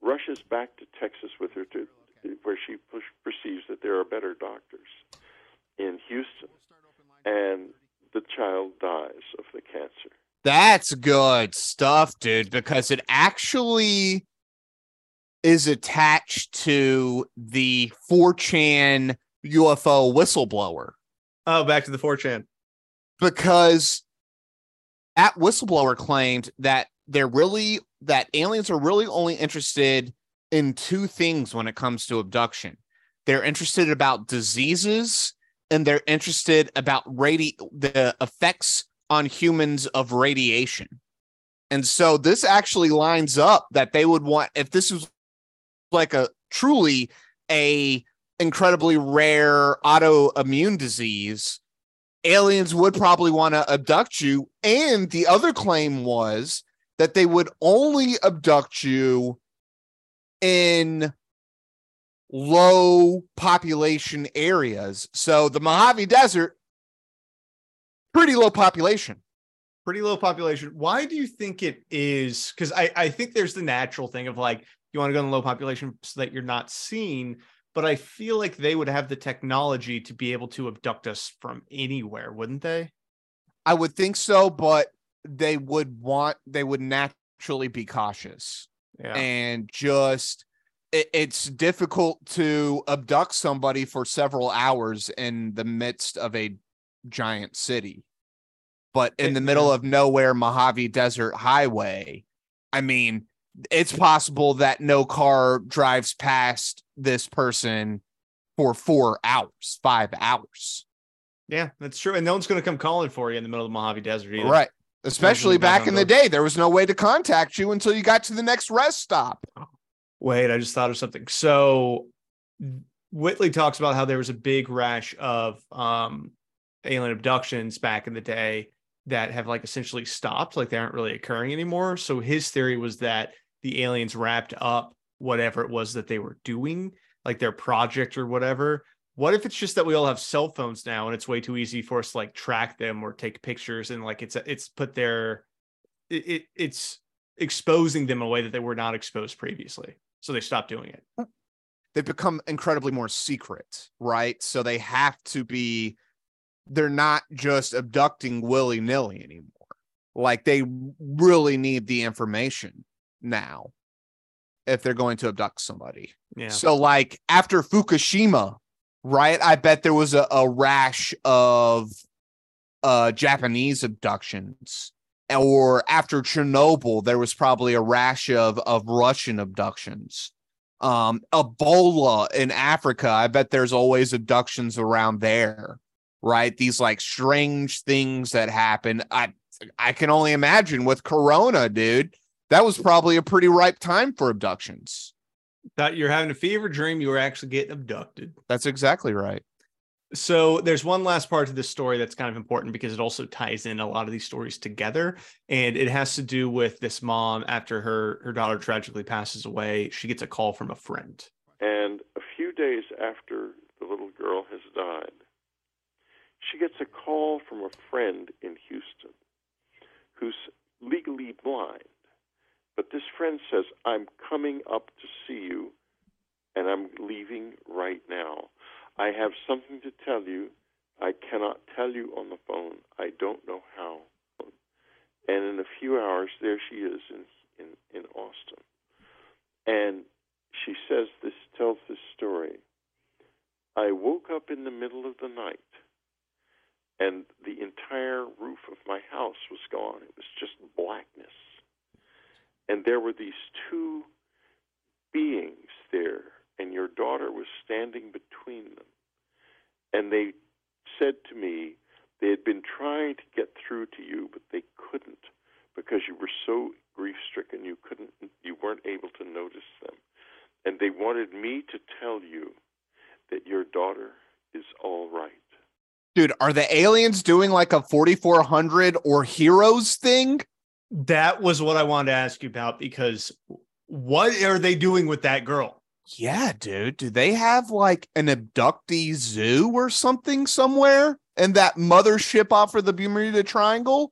rushes back to Texas with her to, where she push, perceives that there are better doctors in Houston, and the child dies of the cancer. That's good stuff, dude, because it actually is attached to the four chan U F O whistleblower. Oh, back to the four chan. Because that whistleblower claimed that they're really, that aliens are really only interested in two things when it comes to abduction. They're interested about diseases and they're interested about radi- the effects on humans of radiation. And so this actually lines up that they would want, if this was like a truly a incredibly rare autoimmune disease, aliens would probably want to abduct you. And the other claim was that they would only abduct you in low population areas. So the Mojave Desert, pretty low population. Pretty low population. Why do you think it is? Because I, I think there's the natural thing of like, you want to go in low population so that you're not seen, but I feel like they would have the technology to be able to abduct us from anywhere, wouldn't they? I would think so, but they would want, they would naturally be cautious. Yeah. And just, it, it's difficult to abduct somebody for several hours in the midst of a giant city. But in it, the middle yeah. of nowhere, Mojave Desert Highway, I mean, it's possible that no car drives past this person for four hours, five hours. Yeah, that's true. And no one's going to come calling for you in the middle of the Mojave Desert either. Right. Especially no back in the day, there was no way to contact you until you got to the next rest stop. Wait, I just thought of something. So Whitley talks about how there was a big rash of um, alien abductions back in the day that have like essentially stopped, like they aren't really occurring anymore. So his theory was that the aliens wrapped up whatever it was that they were doing, like their project or whatever. What if it's just that we all have cell phones now and it's way too easy for us to like track them or take pictures, and like it's it's put their it, it it's exposing them in a way that they were not exposed previously, so they stopped doing it. They've become incredibly more secret, right? So they have to be, they're not just abducting willy-nilly anymore. Like they really need the information now if they're going to abduct somebody. Yeah. So like after Fukushima, right? I bet there was a, a rash of uh, Japanese abductions, or after Chernobyl, there was probably a rash of, of Russian abductions. Um, Ebola in Africa. I bet there's always abductions around there. Right. These like strange things that happen. I I can only imagine with Corona, dude, that was probably a pretty ripe time for abductions. Thought you're having a fever dream. You were actually getting abducted. That's exactly right. So there's one last part to this story that's kind of important because it also ties in a lot of these stories together. And it has to do with this mom. After her, her daughter tragically passes away, she gets a call from a friend. And a few days after the little girl has died, she gets a call from a friend in Houston who's legally blind. But this friend says, I'm coming up to see you, and I'm leaving right now. I have something to tell you. I cannot tell you on the phone. I don't know how. And in a few hours, there she is in, And she says this, tells this story. I woke up in the middle of the night, and the entire roof of my house was gone. It was just blackness. And there were these two beings there, and your daughter was standing between them. And they said to me they had been trying to get through to you, but they couldn't because you were so grief-stricken you couldn't, you weren't able to notice them. And they wanted me to tell you that your daughter is all right. Dude, are the aliens doing like a forty-four hundred or Heroes thing? That was what I wanted to ask you about, because what are they doing with that girl? Yeah, dude. Do they have like an abductee zoo or something somewhere? And that mothership off of the Bermuda Triangle?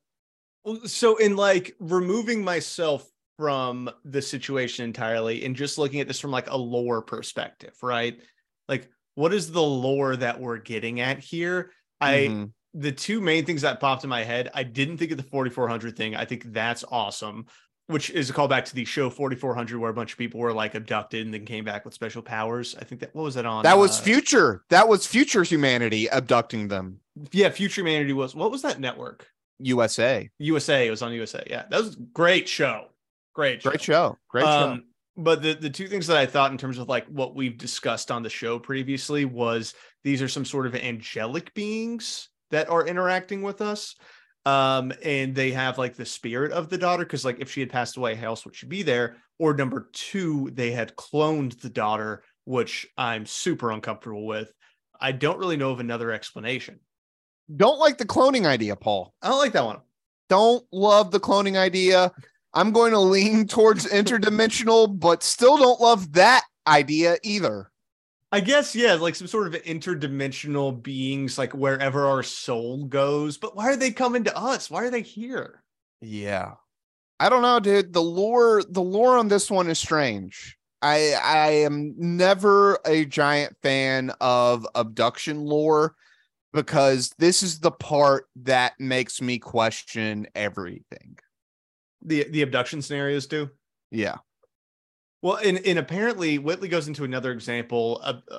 So in like removing myself from the situation entirely and just looking at this from like a lore perspective, right? Like, what is the lore that we're getting at here? Mm-hmm. I, the two main things that popped in my head, I didn't think of the forty-four hundred thing. I think that's awesome, which is a callback to the show forty-four hundred, where a bunch of people were like abducted and then came back with special powers. I think that, what was that on? That was uh, future. That was future humanity abducting them. Yeah. Future humanity was, what was that network? U S A. U S A. It was on U S A. Yeah. That was a great show. Great show. Great show. Great show. Um, But the, the two things that I thought in terms of like what we've discussed on the show previously was these are some sort of angelic beings that are interacting with us. Um, and they have like the spirit of the daughter, because like if she had passed away, how else would she be there? Or number two, they had cloned the daughter, which I'm super uncomfortable with. I don't really know of another explanation. Don't like the cloning idea, Paul. I don't like that one. Don't love the cloning idea. I'm going to lean towards interdimensional, but still don't love that idea either. I guess, yeah, like some sort of interdimensional beings, like wherever our soul goes. But why are they coming to us? Why are they here? Yeah. I don't know, dude. The lore, the lore on this one is strange. I, I am never a giant fan of abduction lore, because this is the part that makes me question everything. The the abduction scenarios do? Yeah. Well, and, and apparently Whitley goes into another example of uh,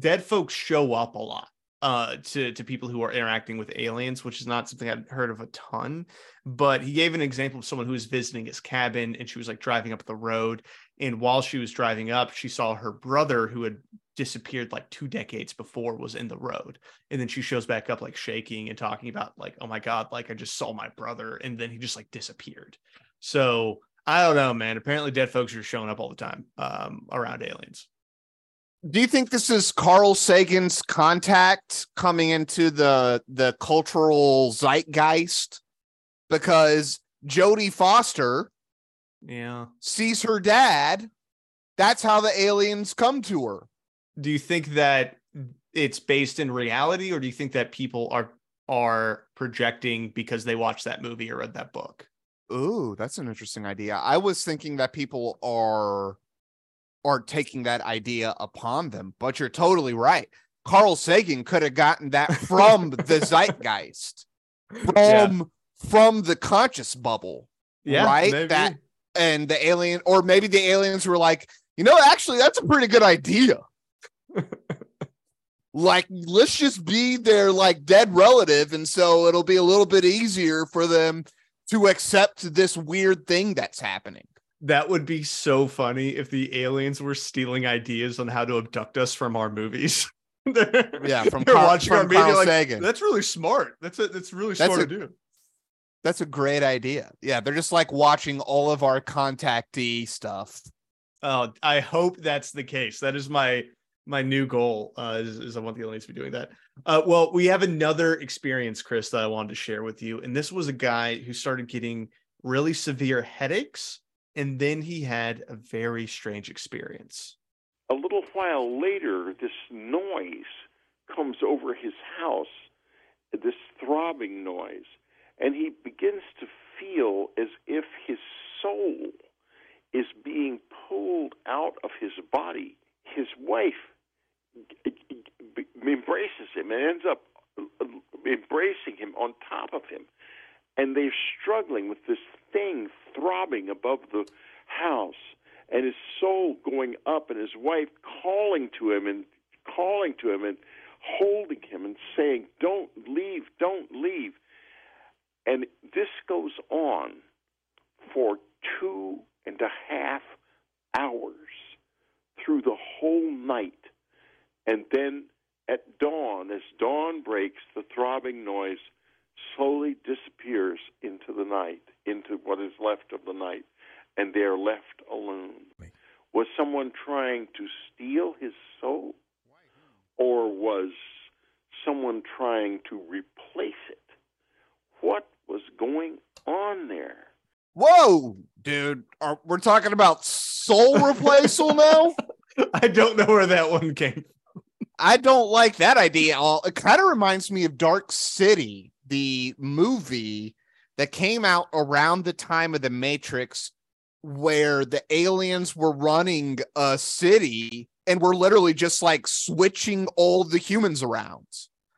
dead folks show up a lot uh, to, to people who are interacting with aliens, which is not something I've heard of a ton. But he gave an example of someone who was visiting his cabin, and she was like driving up the road. And while she was driving up, she saw her brother, who had disappeared like two decades before, was in the road. And then she shows back up like shaking and talking about like, oh my God, like I just saw my brother. And then he just like disappeared. So I don't know, man. Apparently dead folks are showing up all the time um, around aliens. Do you think this is Carl Sagan's Contact coming into the, the cultural zeitgeist? Because Jodie Foster yeah, sees her dad. That's how the aliens come to her. Do you think that it's based in reality, or do you think that people are are projecting because they watched that movie or read that book? Ooh, that's an interesting idea. I was thinking that people are are taking that idea upon them, but you're totally right. Carl Sagan could have gotten that from the zeitgeist, from yeah. from the conscious bubble, yeah, right? Maybe. That and the alien, or maybe the aliens were like, you know, actually, that's a pretty good idea. Like, let's just be their like dead relative, and so it'll be a little bit easier for them to accept this weird thing that's happening. That would be so funny if the aliens were stealing ideas on how to abduct us from our movies. Yeah, from Car- watching from our Carl media, Sagan. Like, that's really smart. That's a, that's really that's smart a, to do. That's a great idea. Yeah, they're just like watching all of our contactee stuff. Oh, I hope that's the case. That is my. My new goal uh, is, is I want the aliens to be doing that. Uh, well, we have another experience, Chris, that I wanted to share with you. And this was a guy who started getting really severe headaches. And then he had a very strange experience. A little while later, this noise comes over his house, this throbbing noise. And he begins to feel as if his soul is being pulled out of his body. His wife embraces him and ends up embracing him on top of him. And they're struggling with this thing throbbing above the house. and his soul going up, and his wife calling to him and calling to him and holding him and saying, don't leave, don't leave. And this goes on for two and a half hours through the whole night. And then at dawn, as dawn breaks, the throbbing noise slowly disappears into the night, into what is left of the night, and they are left alone. Was someone trying to steal his soul? Or was someone trying to replace it? What was going on there? Whoa, dude. Are, we're talking about soul replaceal now? I don't know where that one came from. I don't like that idea at all. It kind of reminds me of Dark City, the movie that came out around the time of The Matrix, where the aliens were running a city and were literally just like switching all the humans around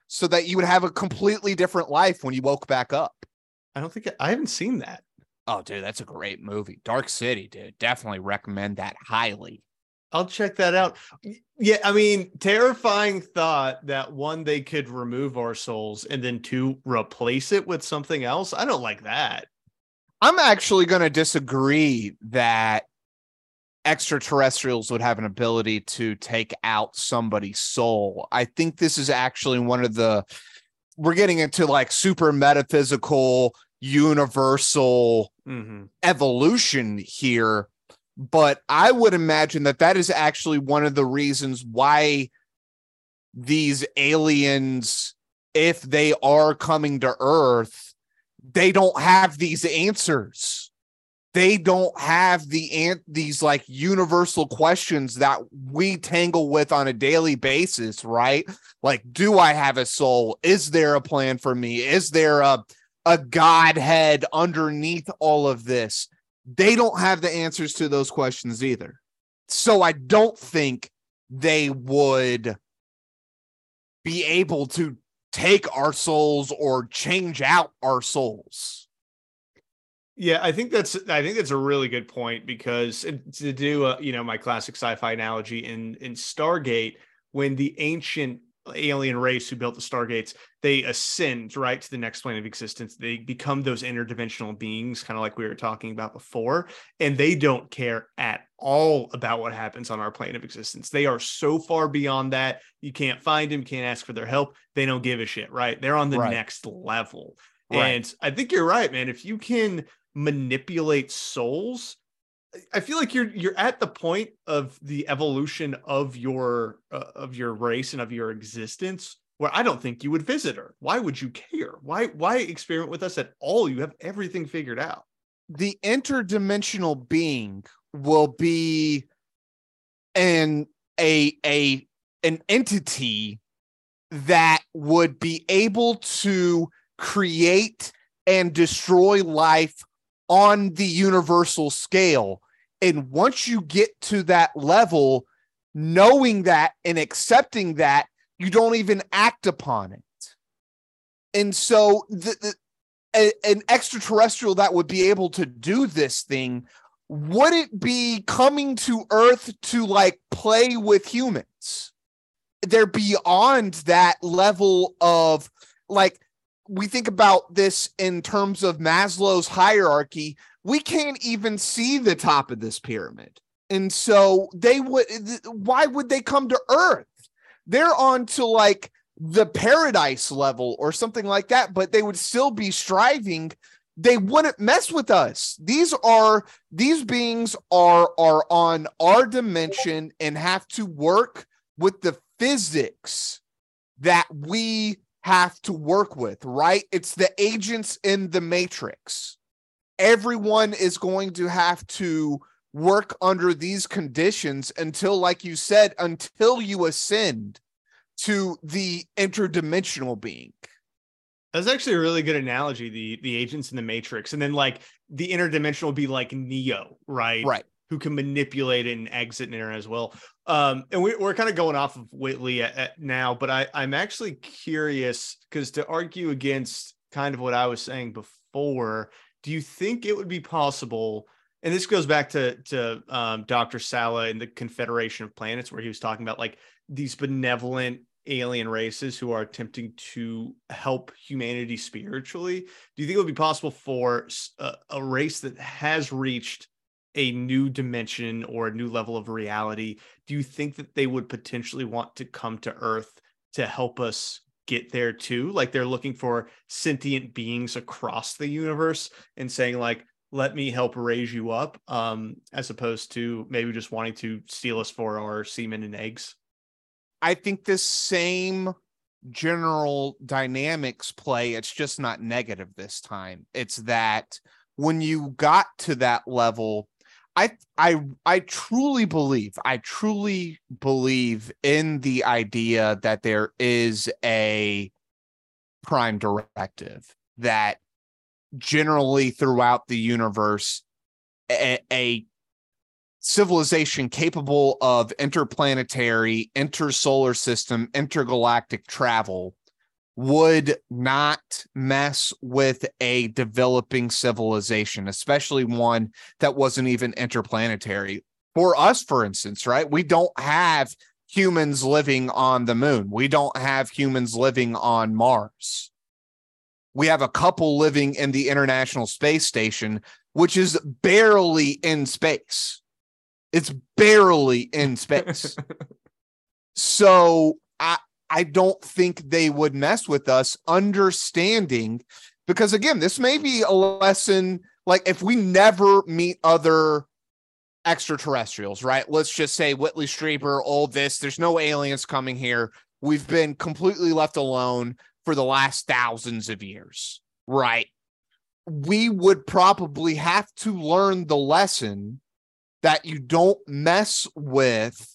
so that you would have a completely different life when you woke back up. I don't think I, I haven't seen that. Oh, dude, that's a great movie. Dark City, dude. Definitely recommend that highly. I'll check that out. Yeah, I mean, terrifying thought that, one, they could remove our souls, and then two, replace it with something else. I don't like that. I'm actually going to disagree that extraterrestrials would have an ability to take out somebody's soul. I think this is actually one of the, we're getting into like super metaphysical, universal mm-hmm. evolution here. But I would imagine that that is actually one of the reasons why these aliens, if they are coming to Earth, they don't have these answers. They don't have the these like universal questions that we tangle with on a daily basis, right? Like, do I have a soul? Is there a plan for me? Is there a, a godhead underneath all of this? They don't have the answers to those questions either. So I don't think they would be able to take our souls or change out our souls. Yeah, I think that's I think that's a really good point, because to do a, you know, my classic sci-fi analogy in in Stargate, when the ancient alien race who built the Stargates, they ascend right to the next plane of existence. They become those interdimensional beings, kind of like we were talking about before, and they don't care at all about what happens on our plane of existence. They are so far beyond that you can't find them, you can't ask for their help. They don't give a shit, right? They're on the right. next level. Right. And I think you're right, man. If you can manipulate souls, I feel like you're you're at the point of the evolution of your uh, of your race and of your existence where I don't think you would visit her. Why would you care? Why why experiment with us at all? You have everything figured out. The interdimensional being will be an a a an entity that would be able to create and destroy life on the universal scale. And once you get to that level, knowing that and accepting that, you don't even act upon it. And so the, the, a, an extraterrestrial that would be able to do this thing, would it be coming to Earth to like play with humans? They're beyond that level of like, we think about this in terms of Maslow's hierarchy. We can't even see the top of this pyramid. And so they would, why would they come to Earth? They're on to like the paradise level or something like that, but they would still be striving. They wouldn't mess with us. These are, these beings are, are on our dimension and have to work with the physics that we have to work with, right? It's the agents in the Matrix. Everyone is going to have to work under these conditions until, like you said, until you ascend to the interdimensional being. That's actually a really good analogy, the the agents in the Matrix. And then like the interdimensional would be like Neo, right? Right. Who can manipulate it and exit in there as well. Um, and we, we're kind of going off of Whitley at, at now, but I, I'm actually curious, because to argue against kind of what I was saying before, do you think it would be possible And this goes back to to um, Doctor Sala and the Confederation of Planets, where he was talking about like these benevolent alien races who are attempting to help humanity spiritually. Do you think it would be possible for a, a race that has reached a new dimension or a new level of reality? Do you think that they would potentially want to come to Earth to help us get there too? Like they're looking for sentient beings across the universe and saying like, let me help raise you up, um, as opposed to maybe just wanting to steal us for our semen and eggs? I think this same general dynamics play. It's just not negative this time. It's that when you got to that level, I, I, I truly believe, I truly believe in the idea that there is a prime directive, that generally throughout the universe, a, a civilization capable of interplanetary, intersolar system, intergalactic travel would not mess with a developing civilization, especially one that wasn't even interplanetary. For us, for instance, right? We don't have humans living on the moon. We don't have humans living on Mars. We have a couple living in the International Space Station, which is barely in space. It's barely in space. So I I don't think they would mess with us, understanding, because again, this may be a lesson, like if we never meet other extraterrestrials, right? Let's just say Whitley Strieber, all this, there's no aliens coming here. We've been completely left alone for the last thousands of years, right? We would probably have to learn the lesson that you don't mess with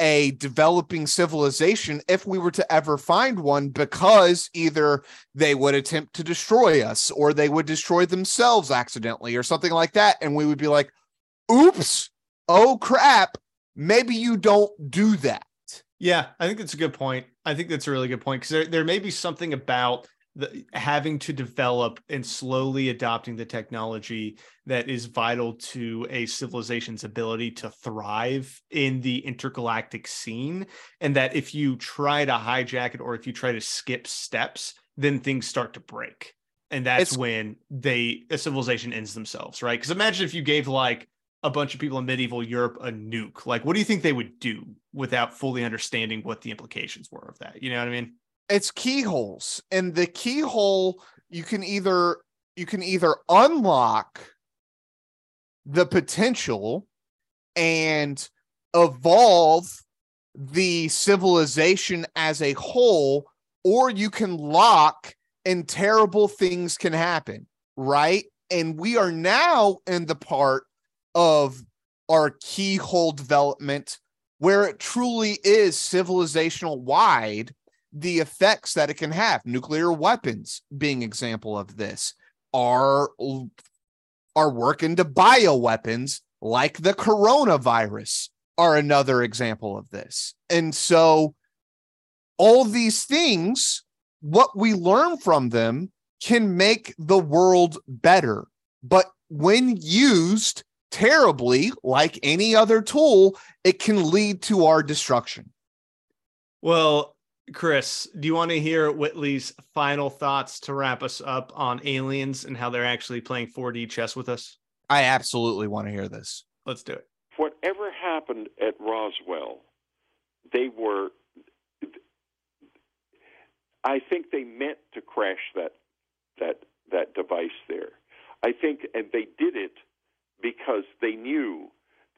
a developing civilization if we were to ever find one, because either they would attempt to destroy us or they would destroy themselves accidentally or something like that. And we would be like, oops, oh crap, maybe you don't do that. Yeah, I think that's a good point. I think that's a really good point, because there, there may be something about the, having to develop and slowly adopting the technology that is vital to a civilization's ability to thrive in the intergalactic scene. And that if you try to hijack it or if you try to skip steps, then things start to break. And that's it's, when they a civilization ends themselves, right? Because imagine if you gave like a bunch of people in medieval Europe a nuke. Like, what do you think they would do without fully understanding what the implications were of that? You know what I mean? It's keyholes, and the keyhole, you can either you can either unlock the potential and evolve the civilization as a whole, or you can lock and terrible things can happen, right? And we are now in the part of our keyhole development where it truly is civilizational wide, the effects that it can have. Nuclear weapons being example of this, are our work into bioweapons like the coronavirus are another example of this. And so all these things, what we learn from them can make the world better, but when used terribly, like any other tool, it can lead to our destruction. Well, Chris, do you want to hear Whitley's final thoughts to wrap us up on aliens and how they're actually playing four D chess with us? I absolutely want to hear this. Let's do it. Whatever happened at Roswell, they were, I think they meant to crash that that that device there. I think, and they did it because they knew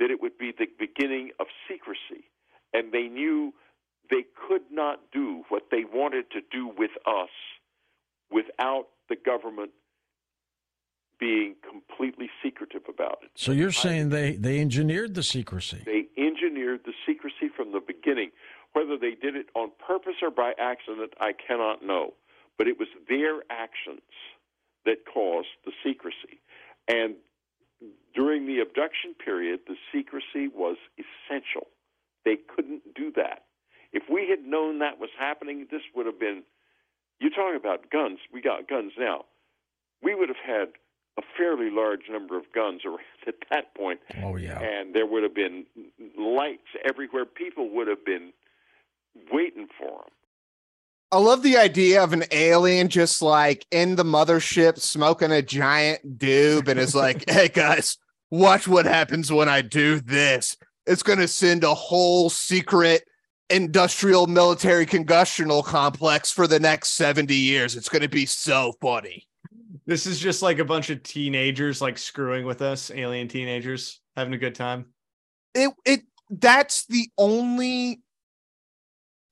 that it would be the beginning of secrecy, and they knew they could not do what they wanted to do with us without the government being completely secretive about it. So you're I, saying they, they engineered the secrecy. They engineered the secrecy from the beginning. Whether they did it on purpose or by accident, I cannot know. But it was their actions that caused the secrecy. And during the abduction period, the secrecy was essential. They couldn't do that. If we had known that was happening, this would have been, you're talking about guns. We got guns now. We would have had a fairly large number of guns around at that point. Oh, yeah. And there would have been lights everywhere. People would have been waiting for them. I love the idea of an alien just like in the mothership smoking a giant doob and is like, hey, guys, watch what happens when I do this. It's going to send a whole secret industrial military congressional complex for the next seventy years. It's going to be so funny. This is just like a bunch of teenagers like screwing with us, alien teenagers having a good time. It it that's the only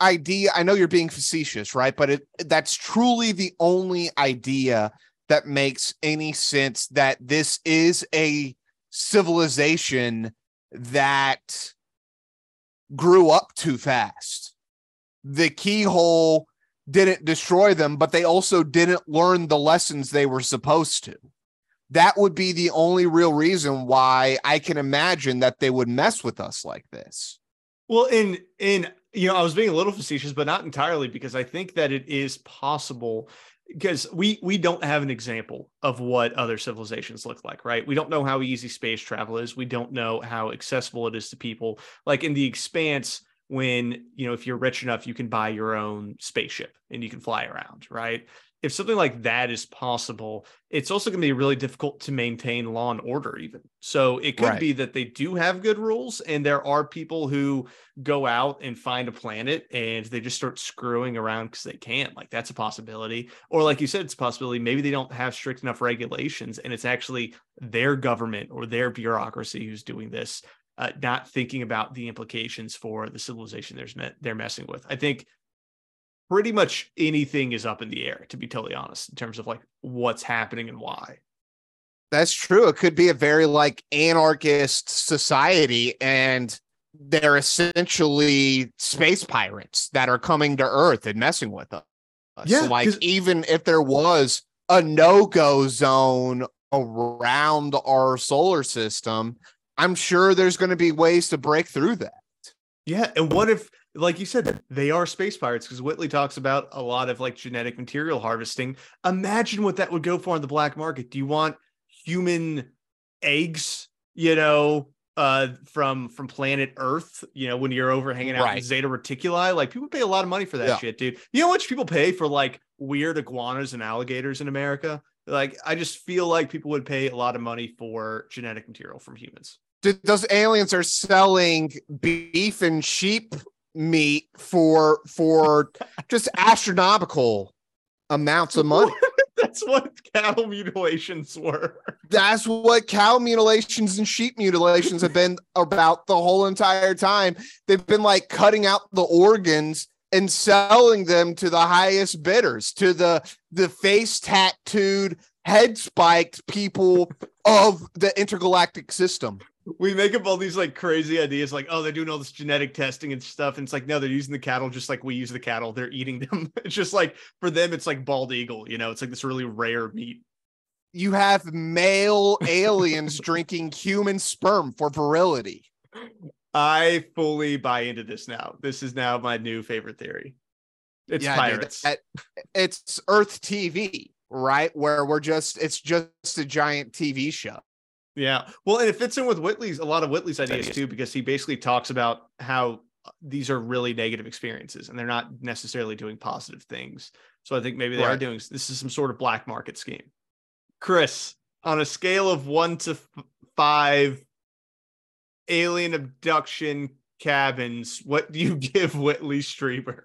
idea. I know you're being facetious, right? But it that's truly the only idea that makes any sense, that this is a civilization that grew up too fast. The keyhole didn't destroy them, but they also didn't learn the lessons they were supposed to. That would be the only real reason why I can imagine that they would mess with us like this. Well, in in you know, I was being a little facetious, but not entirely, because I think that it is possible, because we we don't have an example of what other civilizations look like, right? We don't know how easy space travel is. We don't know how accessible it is to people. Like in The Expanse, when, you know, if you're rich enough, you can buy your own spaceship and you can fly around, right? If something like that is possible, it's also going to be really difficult to maintain law and order even. So it could right. be that they do have good rules, and there are people who go out and find a planet and they just start screwing around because they can. Like, that's a possibility. Or like you said, it's a possibility. Maybe they don't have strict enough regulations, and it's actually their government or their bureaucracy who's doing this, uh, not thinking about the implications for the civilization they're, they're messing with. I think pretty much anything is up in the air, to be totally honest, in terms of like what's happening and why. That's true. It could be a very like anarchist society, and they're essentially space pirates that are coming to Earth and messing with us. Yeah, so like even if there was a no-go zone around our solar system, I'm sure there's going to be ways to break through that. Yeah. And what if, like you said, they are space pirates? Because Whitley talks about a lot of like genetic material harvesting. Imagine what that would go for on the black market. Do you want human eggs, you know, uh, from from planet Earth, you know, when you're over hanging out right. with Zeta Reticuli? Like, people pay a lot of money for that yeah. shit, dude. You know how much people pay for like weird iguanas and alligators in America? Like, I just feel like people would pay a lot of money for genetic material from humans. Dude, those aliens are selling beef and sheep meat for for just astronomical amounts of money. That's what cattle mutilations were. That's what cow mutilations and sheep mutilations have been about the whole entire time. They've been like cutting out the organs and selling them to the highest bidders, to the the face tattooed, head spiked people of the intergalactic system. We make up all these like crazy ideas, like, oh, they're doing all this genetic testing and stuff. And it's like, no, they're using the cattle just like we use the cattle. They're eating them. It's just like, for them, it's like bald eagle. You know, it's like this really rare meat. You have male aliens drinking human sperm for virility. I fully buy into this now. This is now my new favorite theory. It's yeah, pirates. Dude, that, it's Earth T V, right? Where we're just, it's just a giant T V show. Yeah. Well, and it fits in with Whitley's, a lot of Whitley's ideas too, because he basically talks about how these are really negative experiences and they're not necessarily doing positive things. So I think maybe they right. are doing, this is some sort of black market scheme. Chris, on a scale of one to f- five alien abduction cabins, what do you give Whitley Strieber?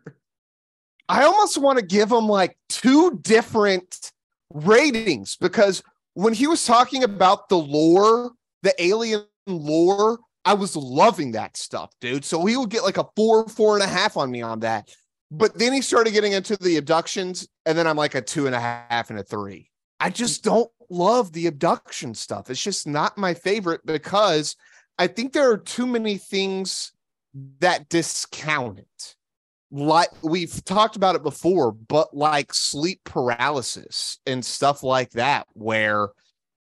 I almost want to give him like two different ratings, because when he was talking about the lore, the alien lore, I was loving that stuff, dude. So he would get like a four, four and a half on me on that. But then he started getting into the abductions, and then I'm like a two and a half and a three. I just don't love the abduction stuff. It's just not my favorite, because I think there are too many things that discount it. Like, we've talked about it before, but like sleep paralysis and stuff like that, where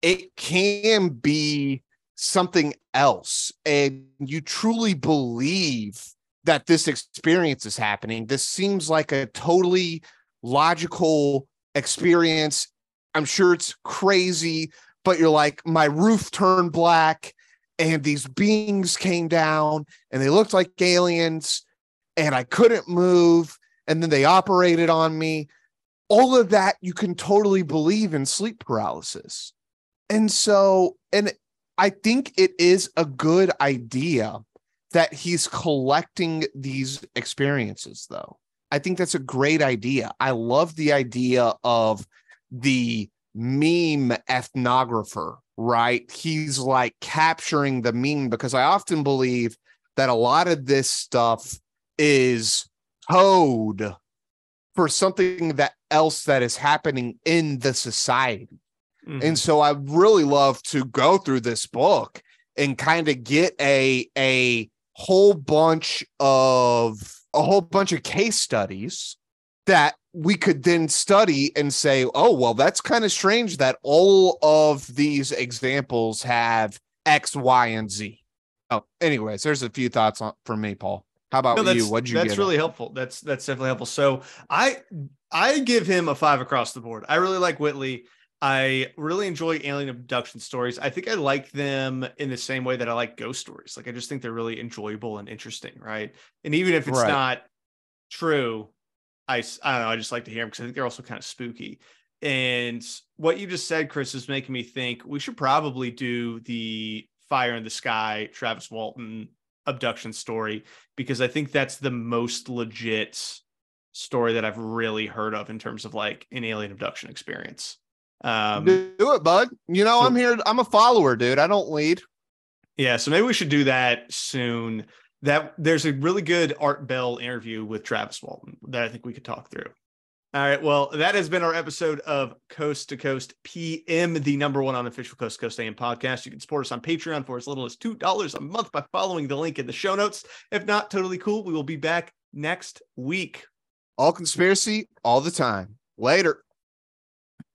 it can be something else and you truly believe that this experience is happening. This seems like a totally logical experience. I'm sure it's crazy, but you're like, my roof turned black and these beings came down and they looked like aliens and I couldn't move. And then they operated on me. All of that, you can totally believe in sleep paralysis. And so, and I think it is a good idea that he's collecting these experiences, though. I think that's a great idea. I love the idea of the meme ethnographer, right? He's like capturing the meme, because I often believe that a lot of this stuff is code for something that else that is happening in the society. Mm-hmm. And so I really love to go through this book and kind of get a a whole bunch of a whole bunch of case studies that we could then study and say, oh, well, that's kind of strange that all of these examples have X, Y, and Z. Oh, anyways, there's a few thoughts on, from me, Paul. How about no, you? What'd you that's get? That's really at? helpful. That's that's definitely helpful. So I I give him a five across the board. I really like Whitley. I really enjoy alien abduction stories. I think I like them in the same way that I like ghost stories. Like, I just think they're really enjoyable and interesting, right? And even if it's right. not true, I, I don't know. I just like to hear them because I think they're also kind of spooky. And what you just said, Chris, is making me think we should probably do the Fire in the Sky, Travis Walton abduction story, because I think that's the most legit story that I've really heard of in terms of like an alien abduction experience. Um, do it, bud. You know, so, I'm here. I'm a follower, dude. I don't lead. Yeah. So maybe we should do that soon. That there's a really good Art Bell interview with Travis Walton that I think we could talk through. All right. Well, that has been our episode of Coast to Coast P M, the number one unofficial Coast to Coast A M podcast. You can support us on Patreon for as little as two dollars a month by following the link in the show notes. If not, totally cool. We will be back next week. All conspiracy, all the time. Later.